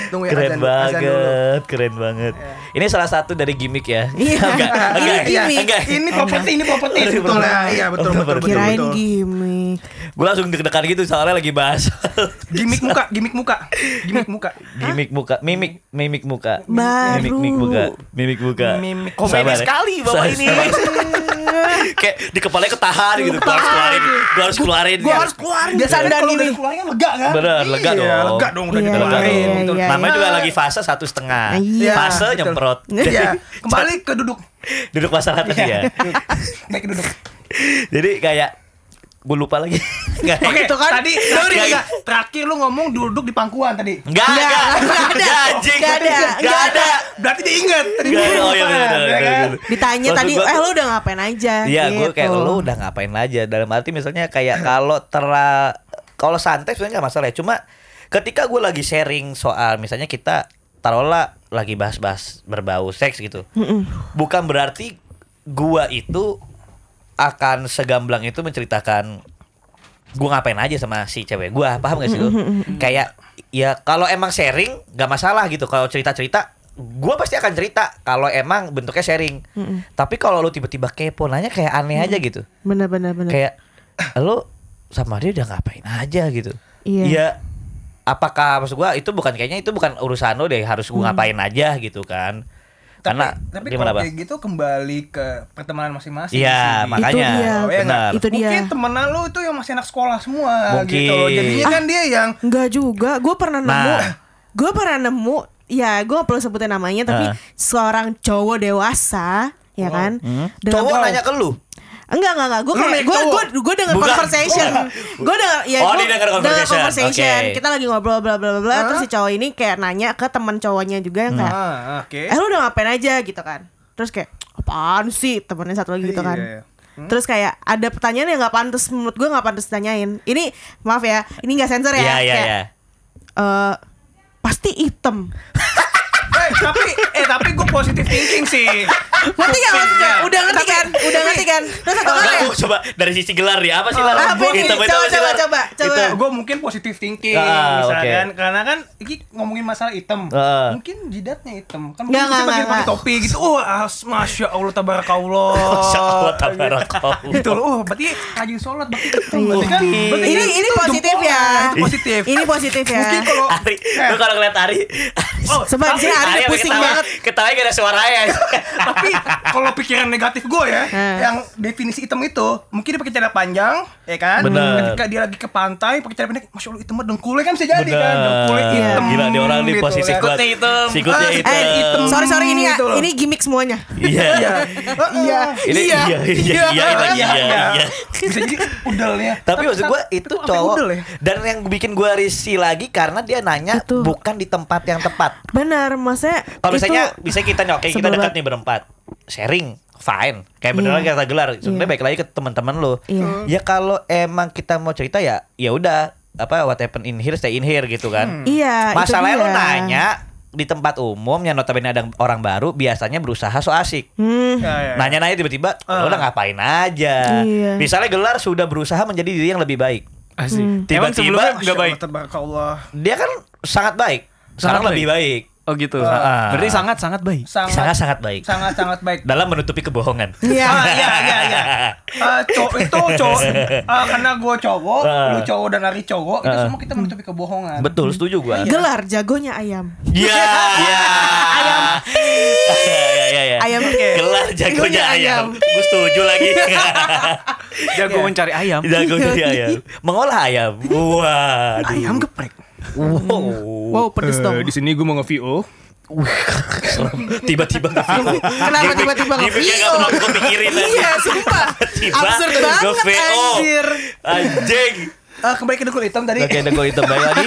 Tunggu ya, keren banget, keren banget. Yeah. Ini salah satu dari gimmick ya. Iya. Enggak, enggak, enggak. Ini properti, ini properti sebetulnya. Iya, betul betul betul. Kirain gimmick. Gue langsung deg-degan gitu soalnya lagi bahas. Gimmick muka, gimmick muka. Gimmick muka. Gimmick muka, mimik, mimik muka. Mimik muka, mimik muka. Komedi sekali bawa ini. Kayak di kepalanya ketahan gitu. Gue harus keluarin Gue harus keluarin Gue harus keluarin Biasanya kalau udah dikeluarin kan lega kan. Bener lega dong iya, Lega dong udah dikeluarin iya, iya, namanya iya. juga lagi fase satu setengah iya, fase betul. Nyemprot iya. Kembali ke duduk Duduk masalah tadi ya Kembali ke duduk Jadi kayak gue lupa lagi. Oke, okay, itu kan tadi sorry, gak, gak. Terakhir lu ngomong duduk di pangkuan tadi. Enggak, enggak. Enggak ada. Enggak ada. Berarti diingat tadi. Oh iya benar. Ditanya tadi, "Eh lu udah ngapain aja?" Iya, gue kayak lu udah ngapain aja. Dalam arti misalnya kayak kalau terlalu kalau santai sebenarnya enggak masalah ya. Cuma ketika gue lagi sharing soal misalnya kita taruhlah lagi bahas-bahas berbau seks gitu. Bukan berarti gua itu akan segamblang itu menceritakan gue ngapain aja sama si cewek gue, paham gak sih lu? Kayak ya kalau emang sharing gak masalah gitu. Kalau cerita-cerita gue pasti akan cerita kalau emang bentuknya sharing. Tapi kalau lu tiba-tiba kepo nanya kayak aneh aja gitu. Bener-bener kayak lu sama dia udah ngapain aja gitu. Iya ya, apakah maksud gue itu bukan kayaknya itu bukan urusan lu deh harus gue ngapain aja gitu kan. Tapi, tapi kalau kayak gitu kembali ke pertemanan masing-masing. Iya makanya itu dia, benar. Itu dia. Mungkin temenan lu itu yang masih anak sekolah semua mungkin. Gitu jadinya ah, kan dia yang enggak juga. Gue pernah nah. nemu Gue pernah nemu ya gue perlu sebutin namanya. Tapi uh. seorang cowok dewasa oh. ya kan hmm. cowok gua, nanya ke lu. Enggak enggak enggak gue gue gue gue dengar conversation gue dengar ya oh, gue dengar conversation, conversation. Okay. Kita lagi ngobrol bla bla bla huh? Terus si cowok ini kayak nanya ke teman cowoknya juga yang kayak ah, okay. eh lu udah ngapain aja gitu kan. Terus kayak apaan sih temennya satu lagi gitu kan yeah. hmm? Terus kayak ada pertanyaan yang nggak pantas menurut gue nggak pantas ditanyain. Ini maaf ya ini nggak sensor ya yeah, yeah, kayak yeah. Uh, pasti hitam. Eh tapi eh tapi gue positive thinking sih. Ngerti gak maksudnya? Udah ngerti kan? Udah ngerti kan? Terus satu kali ya? Coba dari sisi gelar ya apa sih lah? Uh, coba, coba, coba, coba, coba, coba. Gue mungkin positive thinking ah, misalkan okay. Karena kan ini ngomongin masalah hitam uh. mungkin jidatnya hitam kan mungkin sebagai pakai topi gitu. Oh masya Allah tabarakallah. Masya Allah tabarakallah. Gitu loh. Oh berarti rajin sholat berarti hitam kan? Ini ini positif ya. Positif. Ini positif ya. Mungkin kalau Ari, lu kalau ngeliat Ari, sebenarnya sih Ari pusing banget. Ketawa gak ada suaranya. Tapi kalau pikiran negatif gue ya, hmm. yang definisi hitam itu mungkin dia pakai celana panjang, ya kan? Bener. Ketika dia lagi ke pantai pakai celana pendek, masya Allah hitam banget dengkulnya kan bisa jadi kan? Dengkulnya hitam. Gila dia orang di gitu, posisi kuat. Sikutnya hitam. Sikutnya hitam. Eh, sorry sorry ini ya, ini gimmick semuanya. Iya. Iya. Iya. Iya. Iya. Iya. Bisa jadi udelnya. Tapi maksud gue itu cowok dan yang bikin gue risih lagi karena dia nanya bukan di tempat yang tepat. Benar, maksudnya. Kalau misalnya bisa kita oke kita dekat nih berempat. Sharing fine kayak beneran yeah. kita gelar sebenarnya yeah. baik lagi ke teman-teman lo yeah. ya kalau emang kita mau cerita ya ya udah apa what happen in here stay in here gitu kan. Iya hmm. masalahnya lo nanya di tempat umum yang notabene ada orang baru biasanya berusaha so asik hmm. ya, ya. Nanya-nanya tiba-tiba uh. lo udah ngapain aja yeah. misalnya gelar sudah berusaha menjadi diri yang lebih baik asik hmm. tiba-tiba nggak baik dia kan sangat baik sangat, sangat lebih baik, baik. Oh gitu. Uh, Berarti sangat-sangat baik. Sangat-sangat baik. Sangat-sangat baik. Dalam menutupi kebohongan. Iya, iya, iya, iya. Eh cowok itu cowok uh, karena gue cowok, uh, lu cowok dan lari cowok, uh, itu semua kita menutupi kebohongan. Betul, setuju gue. Gelar jagonya ayam. Iya, iya. Ayam. Iya, iya, iya. Ayam oke. Gelar jagonya ayam. Gue setuju lagi. Jago mencari ayam. Jago mencari ayam. Mengolah ayam. Wah. Ayam geprek. Wow, wow pedes dong. Uh, di sini gue mau nge-V O. Tiba-tiba nge-V O. Kenapa tiba-tiba nge-V O? Dia enggak pernah gue pikirin tadi. Iya, sumpah. Absurd banget anjir. Anjing. Uh, kembali ke dekul hitam tadi. Oke, okay, dekul hitam balik lagi.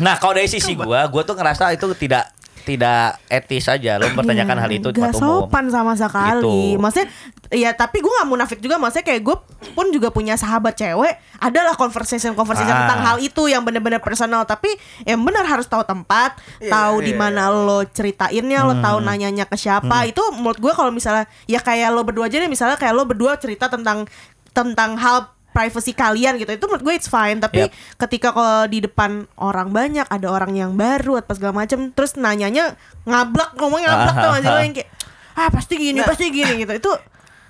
Nah, kalau dari sisi gue, gue tuh ngerasa itu tidak tidak etis aja lo mempertanyakan ya, hal itu di tempat umum. Gak sopan sama sekali gitu. Maksudnya ya tapi gue gak munafik juga. Maksudnya kayak gue pun juga punya sahabat cewek. Adalah conversation-conversation ah. tentang hal itu yang benar-benar personal. Tapi yang benar harus tahu tempat, yeah, tahu yeah. di mana lo ceritainnya, hmm. lo tahu nanyanya ke siapa. hmm. Itu menurut gue kalau misalnya ya kayak lo berdua aja deh. Misalnya kayak lo berdua cerita tentang Tentang hal privacy kalian gitu, itu menurut gue it's fine. Tapi yep. ketika kalau di depan orang banyak, ada orang yang baru atau segala macam, terus nanyanya ngablak, ngomongnya ngablak tuh masih lo yang kayak ah pasti gini, nah. pasti gini gitu. Itu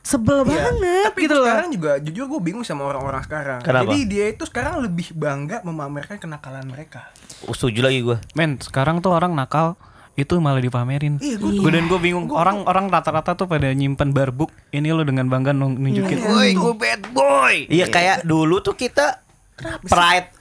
sebel iya. banget. Tapi gitu sekarang loh. juga jujur gue bingung sama orang-orang sekarang. Kenapa? Jadi dia itu sekarang lebih bangga memamerkan kenakalan mereka. Setuju lagi gue. Men, sekarang tuh orang nakal itu malah dipamerin. Iya, gue iya. dan gue bingung. Orang-orang rata-rata tuh pada nyimpen barbuk. Ini lo dengan bangga nunjukin. Woi, gue bad boy. Iya, kayak dulu tuh kita pride.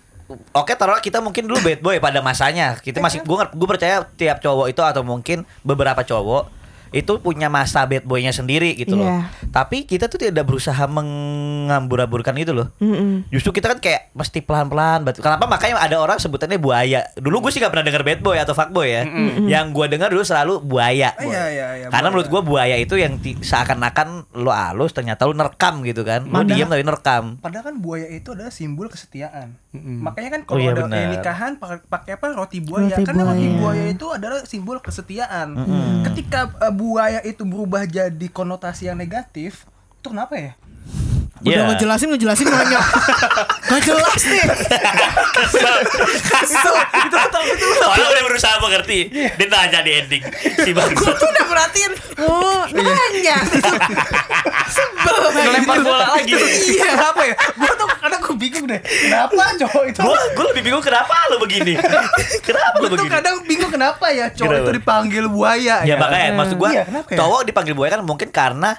Oke, taruh kita mungkin dulu bad boy pada masanya. Kita masih gue gue percaya tiap cowok itu atau mungkin beberapa cowok itu punya masa bad boy-nya sendiri gitu loh. Yeah. Tapi kita tuh tidak berusaha mengambur-amburkan gitu loh. Mm-mm. Justru kita kan kayak mesti pelan-pelan. Kenapa makanya ada orang sebutannya buaya. Dulu gue sih gak pernah denger bad boy atau fuck boy ya. Mm-mm. Yang gue denger dulu selalu buaya. Oh, iya, iya, iya, karena buaya. Menurut gue buaya itu yang t- seakan-akan lo halus ternyata lo nerekam gitu kan. Lo diam tapi nerekam. Padahal kan buaya itu adalah simbol kesetiaan. Mm-mm. Makanya kan kalau oh, iya, ada bener. nikahan pakai apa roti buaya. Roti karena buaya. Roti buaya itu adalah simbol kesetiaan. Mm-mm. Ketika uh, buaya itu berubah jadi konotasi yang negatif, itu kenapa ya? Yeah. Udah ngejelasin ngejelasin banyak. Gak jelas nih. Kesel. Kesel. Itu betul betul. Orang udah berusaha mengerti. Dia nanya di ending. Si bagus. Gue tuh udah perhatiin. Oh, nanya. Sebel. Lempar bola lagi. Iya. Kenapa ya? Gue tuh kadang gue bingung deh. Kenapa cowok itu? Gue gue lebih bingung kenapa lo begini. Kenapa lo begini? Gue tuh kadang bingung kenapa ya cowok itu dipanggil buaya. Ya makanya maksud gue cowok dipanggil buaya kan mungkin karena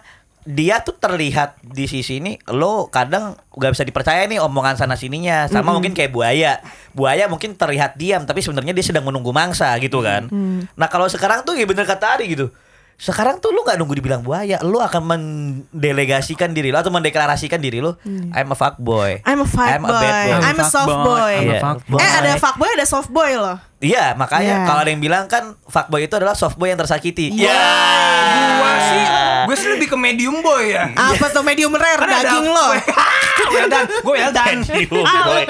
dia tuh terlihat di sisi ini lo kadang gak bisa dipercaya nih omongan sana sininya. Sama mm-hmm. mungkin kayak buaya. Buaya mungkin terlihat diam tapi sebenarnya dia sedang menunggu mangsa gitu kan. Mm-hmm. Nah kalau sekarang tuh ya bener kata Ari gitu. Sekarang tuh lo gak nunggu dibilang buaya. Lo akan mendelegasikan diri lo atau mendeklarasikan diri lo. Mm. I'm a fuck boy. I'm a fuck I'm boy. A bad boy. I'm, I'm a soft boy. boy. I'm yeah. a fuck boy. Eh ada fuck boy ada soft boy loh. Iya makanya yeah. kalau ada yang bilang kan fuck boy itu adalah soft boy yang tersakiti. Iya. Yeah. Yeah. Gua sih gue sih lebih ke medium boy ya. Apa tuh medium rare daging lo? Well done, gue well done. Medium boy.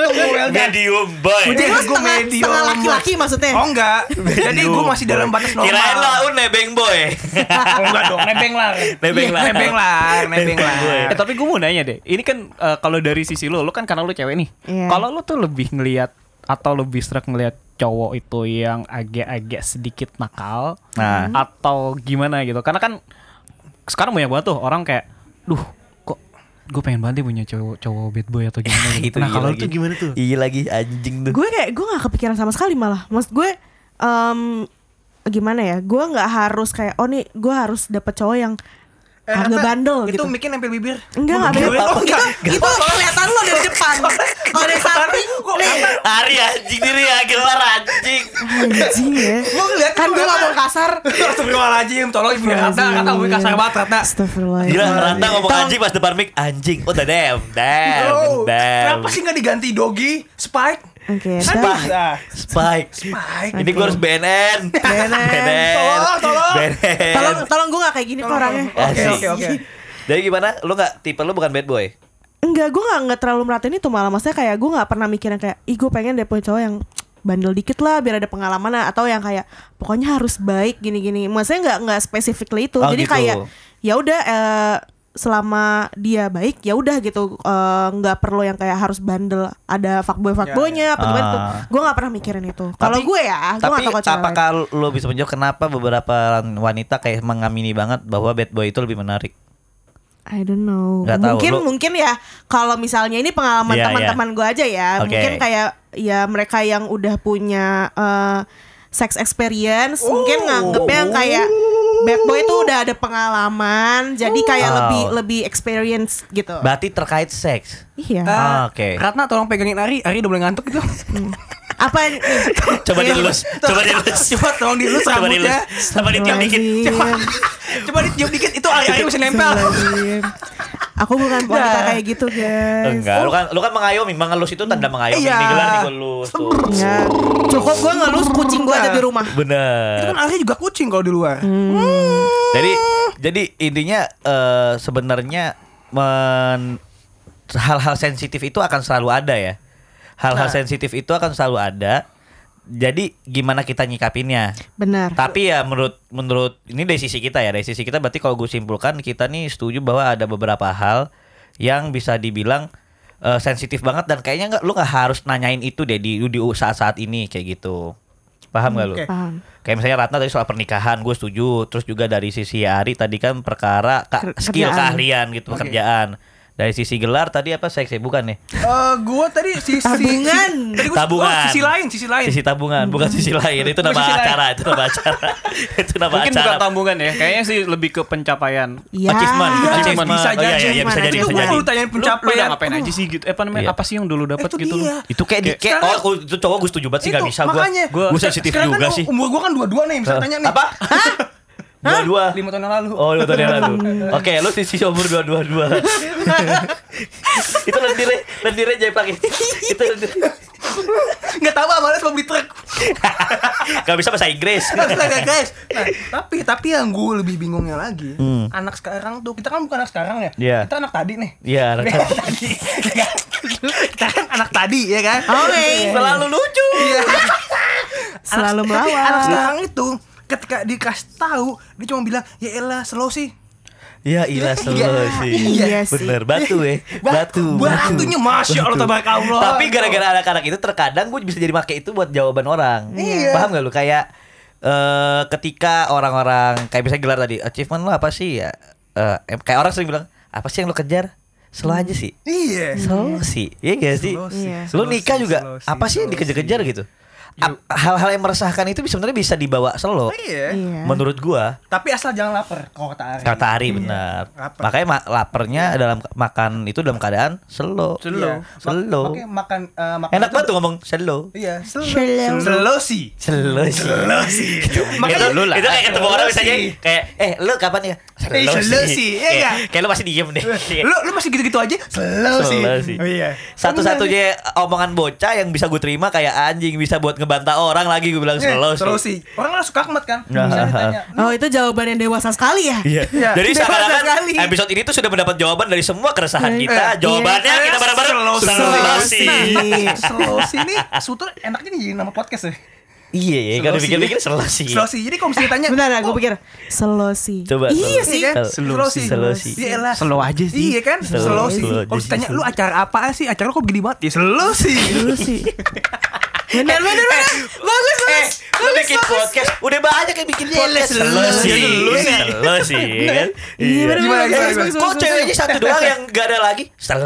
Medium boy. Jadi gue medium. Setengah laki-laki maksudnya? Oh enggak. Jadi gue masih dalam batas normal. Kirain lah un nebeng boy. Oh enggak dong, nebeng lah. Nebeng lah. Nebeng lah, nebeng lah. Eh tapi gue mau nanya deh. Ini kan kalau dari sisi lo, lo kan karena lo cewek nih. Kalau lo tuh lebih ngelihat atau lebih srek ngelihat cowok itu yang agak-agak sedikit nakal, atau gimana gitu? Karena kan sekarang banyak banget tuh orang kayak, duh, kok gue pengen banget punya cowok cowok bad boy atau gimana gitu. Nah kalau itu gimana tuh? Iya lagi anjing tuh. Gue kayak gue nggak kepikiran sama sekali malah. Maksud gue um, gimana ya? Gue nggak harus kayak, oh nih gue harus dapet cowok yang agak bandel gitu. Itu bikin nempel bibir. Enggak, enggak. Oh, itu itu kelihatan lo dari depan. Kalau dari samping nih. Ari anjing diri ya, gelar anjing. Anjing ya. Lo ngeliat kan gue ngomong kasar. Astagfirullahaladzim, tolong ibu Rata, kata gue kasar banget Rata. Astagfirullahaladzim. Gila, Rata ngomong anjing pas depan mic, anjing. Oh, damn, damn, damn. Kenapa sih enggak diganti Doggy, Spike? Oke, okay, Spike. Spike. Spike. Ini okay. Gue harus B N N. B N N. B N N. Tolong, tolong. B N N. Tolong, tolong gue gak kayak gini orangnya. Oke, oke, oke. Jadi gimana? Lu gak tipe lu bukan bad boy? Enggak, gue gak, gak terlalu merhatiin itu malah. Maksudnya kayak gue gak pernah mikirin kayak, ih gue pengen deh punya cowok yang bandel dikit lah biar ada pengalaman lah. Atau yang kayak pokoknya harus baik gini-gini. Maksudnya gak, gak specifically itu. Oh, jadi gitu. Kayak ya udah. Eh, selama dia baik ya udah gitu, nggak uh, perlu yang kayak harus bandel ada fuckboy fuckboynya ya, ya. Apa gimana itu, gue nggak pernah mikirin itu. Kalau gue ya, gua tapi apakah lain. Lo bisa menjawab kenapa beberapa wanita kayak mengamini banget bahwa bad boy itu lebih menarik? I don't know. Gak mungkin tahu, mungkin ya kalau misalnya ini pengalaman yeah, teman-teman yeah. gue aja ya, okay. Mungkin kayak ya mereka yang udah punya uh, sex experience, oh. mungkin nganggepnya oh. kayak bad boy itu udah ada pengalaman, jadi kayak oh. lebih lebih experience gitu. Berarti terkait seks. Iya. Uh, Oke. Okay. Ratna tolong pegangin Ari, Ari udah mulai ngantuk gitu. Apa? Coba dilus, coba dilus, coba tolong dilus rambutnya, coba ditiup dikit, coba, coba ditiup dikit itu Ari Ari mesti nempel. Aku bukan wanita kayak gitu guys. Enggak, lu kan lu kan mengayomi, mengelus itu tanda mengayomi. Iya. Ini gelar digelus tuh. Ya. Cukup gua ngelus kucing gua aja di rumah. Bener. Itu kan akhirnya juga kucing kalau di luar. Hmm. Hmm. Jadi jadi intinya uh, sebenarnya men- hal-hal sensitif itu akan selalu ada ya. Hal-hal nah. sensitif itu akan selalu ada. Jadi gimana kita nyikapinnya? Benar. Tapi ya menurut menurut ini dari sisi kita ya, dari sisi kita berarti kalau gue simpulkan kita nih setuju bahwa ada beberapa hal yang bisa dibilang uh, sensitif banget dan kayaknya nggak, lu nggak harus nanyain itu deh di di saat-saat ini kayak gitu. Paham nggak okay. lu? Paham. Kayak misalnya Ratna tadi soal pernikahan, gue setuju. Terus juga dari sisi Ari tadi kan perkara ka, skill keahlian gitu, okay. pekerjaan. Dari sisi gelar tadi apa seks ya bukan nih? Eh uh, gua tadi sisi tabungan. Tadi gua tabungan. Oh, sisi lain, sisi lain. Sisi tabungan, bukan sisi lain. Itu nama acara, itu nama acara. Itu nama Mungkin acara. Mungkin bukan tabungan ya. Kayaknya sih lebih ke pencapaian. Ya. Achievement, ya, achievement. Bisa jadi, oh, ya, ya, bisa jadi, bisa jadi. Lu tanyain pencapaian apa aja sih gitu. Eh apa namanya? Ya. Apa sih yang dulu dapat gitu lu? Itu kayak kayak oh itu cowok gua setuju banget sih enggak bisa gua. Gua sensitif juga sih. Umur gua kan dua puluh dua nih, bisa tanya nih. Apa? dua puluh dua lima tahun yang lalu. Oh lima tahun yang lalu. Oke, lu sisi umur dua puluh dua. Itu lendirnya lendirnya jeplak ini. Itu lendirnya nggak tahu awalnya cuma beli truk. Gak bisa bahasa Inggris. Gak bisa bahasa Inggris. Nah, tapi tapi yang gue lebih bingungnya lagi, hmm. anak sekarang tuh kita kan bukan anak sekarang ya. Yeah. Kita anak tadi nih. Iya, yeah, anak tadi. Kita kan anak tadi ya kan. Oke. Selalu lucu. Iya. Selalu melawan. Anak sekarang itu ketika dikasih tahu dia cuma bilang ya elah slow sih. Ya elah slow ya, sih. Iya, iya bener sih. Batu ya. Batu. Batunya masya Allah tabarakallah. Tapi gara-gara anak-anak itu terkadang gue bisa jadi make itu buat jawaban orang. Iya. Paham enggak lu kayak uh, ketika orang-orang kayak misalnya gelar tadi, achievement lu apa sih ya? Uh, kayak orang sering bilang, apa sih yang lu kejar? Slow aja sih. Iya. Slow sih. Iya enggak sih? Lu nikah juga apa sih yang dikejar-kejar gitu? Hal-hal yang meresahkan itu sebenarnya bisa dibawa selo. Oh, iya. Menurut gua. Tapi asal jangan lapar. Kalau kata Ari. Kata Ari benar. Iya. Makanya ma- laparnya iya. dalam makan itu dalam keadaan selo. Selo. Iya. Selo. Oke, Ma- makan, uh, makan enak banget tuh ngomong selo. Iya, selo. Selo sih. Selo sih. Selo sih. Makanya lu lah. Itu kayak ketemu orang misalnya kayak eh lu kapan ya? Selo sih. Iya enggak? Kayak lu masih diem deh. Lu lu masih gitu-gitu aja. Selo sih. Oh iya. Satu-satunya omongan bocah yang bisa gua terima kayak anjing bisa buat bantah orang lagi gue bilang slow yeah, sih. Orang langsung kakmat kan. Ditanya, oh itu jawaban yang dewasa sekali ya. Iya. Yeah. Jadi seakan-akan episode ini tuh sudah mendapat jawaban dari semua keresahan yeah. kita. Jawabannya yeah. kita bareng-bareng slow sih. Slow sih ini sutur enaknya nih nama podcast ya. Iya ya, kalau dipikir-pikir selosi. Selosi. Jadi kalau misalnya ditanya, bentar, gue pikir selosi. Coba. Iya sih kan? Selosi. Selosi. Iyalah. Selo aja sih. Iya kan? Selosi. Kalau ditanya lu acara apa sih? Acara lu kok gini banget? Ya selosi. Selosi. Bener bener bener eh, bagus bagus. Eh, lu bikin podcast, udah banyak yang bikin podcast. Lu sih, lu sih, lu sih. Kok ceweknya satu doang yang gak ada lagi? Selu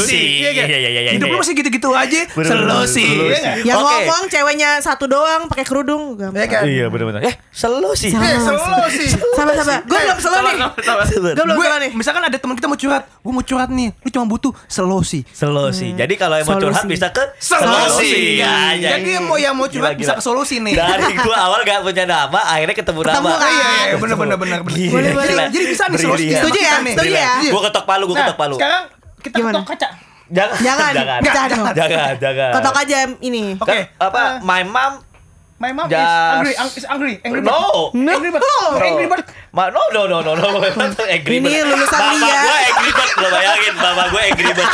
sih. Iya iya iya. Hidup lu masih gitu-gitu aja. Selu sih. Yang ngomong ceweknya satu doang pakai kerudung. Iya bener bener. Eh selu sih. Selu sih. Sama sama. Gue belum selu nih. Gue belum selu nih. Misalkan ada teman kita mau curhat, gue mau curhat nih. Lu cuma butuh selu sih. Selu sih. Jadi kalau mau curhat bisa ke selu sih. Ya, jadi yang mau yang mau curhat bisa ke solusi nih. Dari gua awal gak punya nama, akhirnya ketemu nama. Ketemu kan? Iya, iya, benar-benar benar. Boleh boleh. Jadi bisa nih solusi. Setuju ya? Setuju ya? Gua ketok palu, gua nah, ketok palu. Sekarang kita gimana? Ketok kaca. Jangan. Jangan. Jangan. Jangan. Ketok aja ini. Oke. Okay. Apa uh, my mom My mom just is angry, is angry, angry bird. No, no, angry bird, no. angry bird. Ma, no, no, no, no, no, angry bird. Ini lulusan dia. Bapak gue angry bird, lo bayangin, bapak gue angry bird.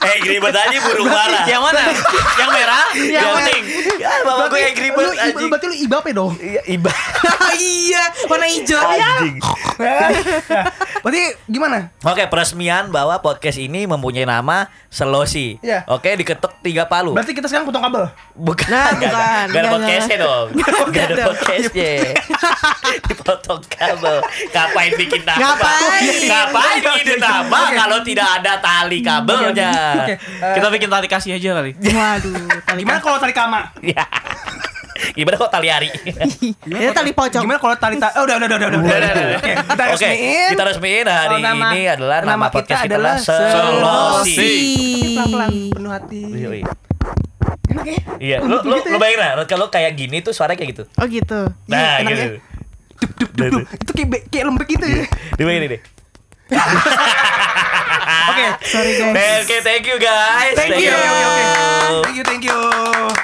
Angry bird aja burung marah. Yang mana? Yang merah? Yang kuning. Ya, bapak gue angry bird aja. Berarti lu ibap ya dong? Iya, ibap. Iya, warna hijau. Anjing. Berarti gimana? Oke, peresmian bahwa podcast ini mempunyai nama Selosi. Oke, diketuk tiga palu. Berarti kita sekarang potong kabel? Bukan, bukan. Gak ada podcastnya. Dong. Gak ada podcastnya. Dipotong kabel. Ngapain bikin nama? Ngapain Ngapain bikin nama kalau tidak ada tali kabelnya? Okay. Uh, Kita bikin tali kasih aja kali. Waduh, tali gimana kalau tali kama? Ya. Gimana kalau tali ari? Ini tali pocong. Gimana kalau tali ta- oh, udah udah udah udah. udah, udah, udah. Oke, kita resmiin. Kita resmiin hari oh, nama, ini adalah nama, nama podcast kita adalah Selosi. Tapi pelan-pelan, penuh hati. Enak ya? Iya, lu lu gitu ya? Lu bayangin lah kalau kayak gini tuh suaranya kayak gitu. Oh gitu. Nah, gitu. Ya? Dup, dup, dup, dup. Itu kayak kayak lembek gitu ya. Dibayangin deh. Oke, sorry guys. Oke, okay, thank you guys. Thank, thank you. you. Thank you, thank you.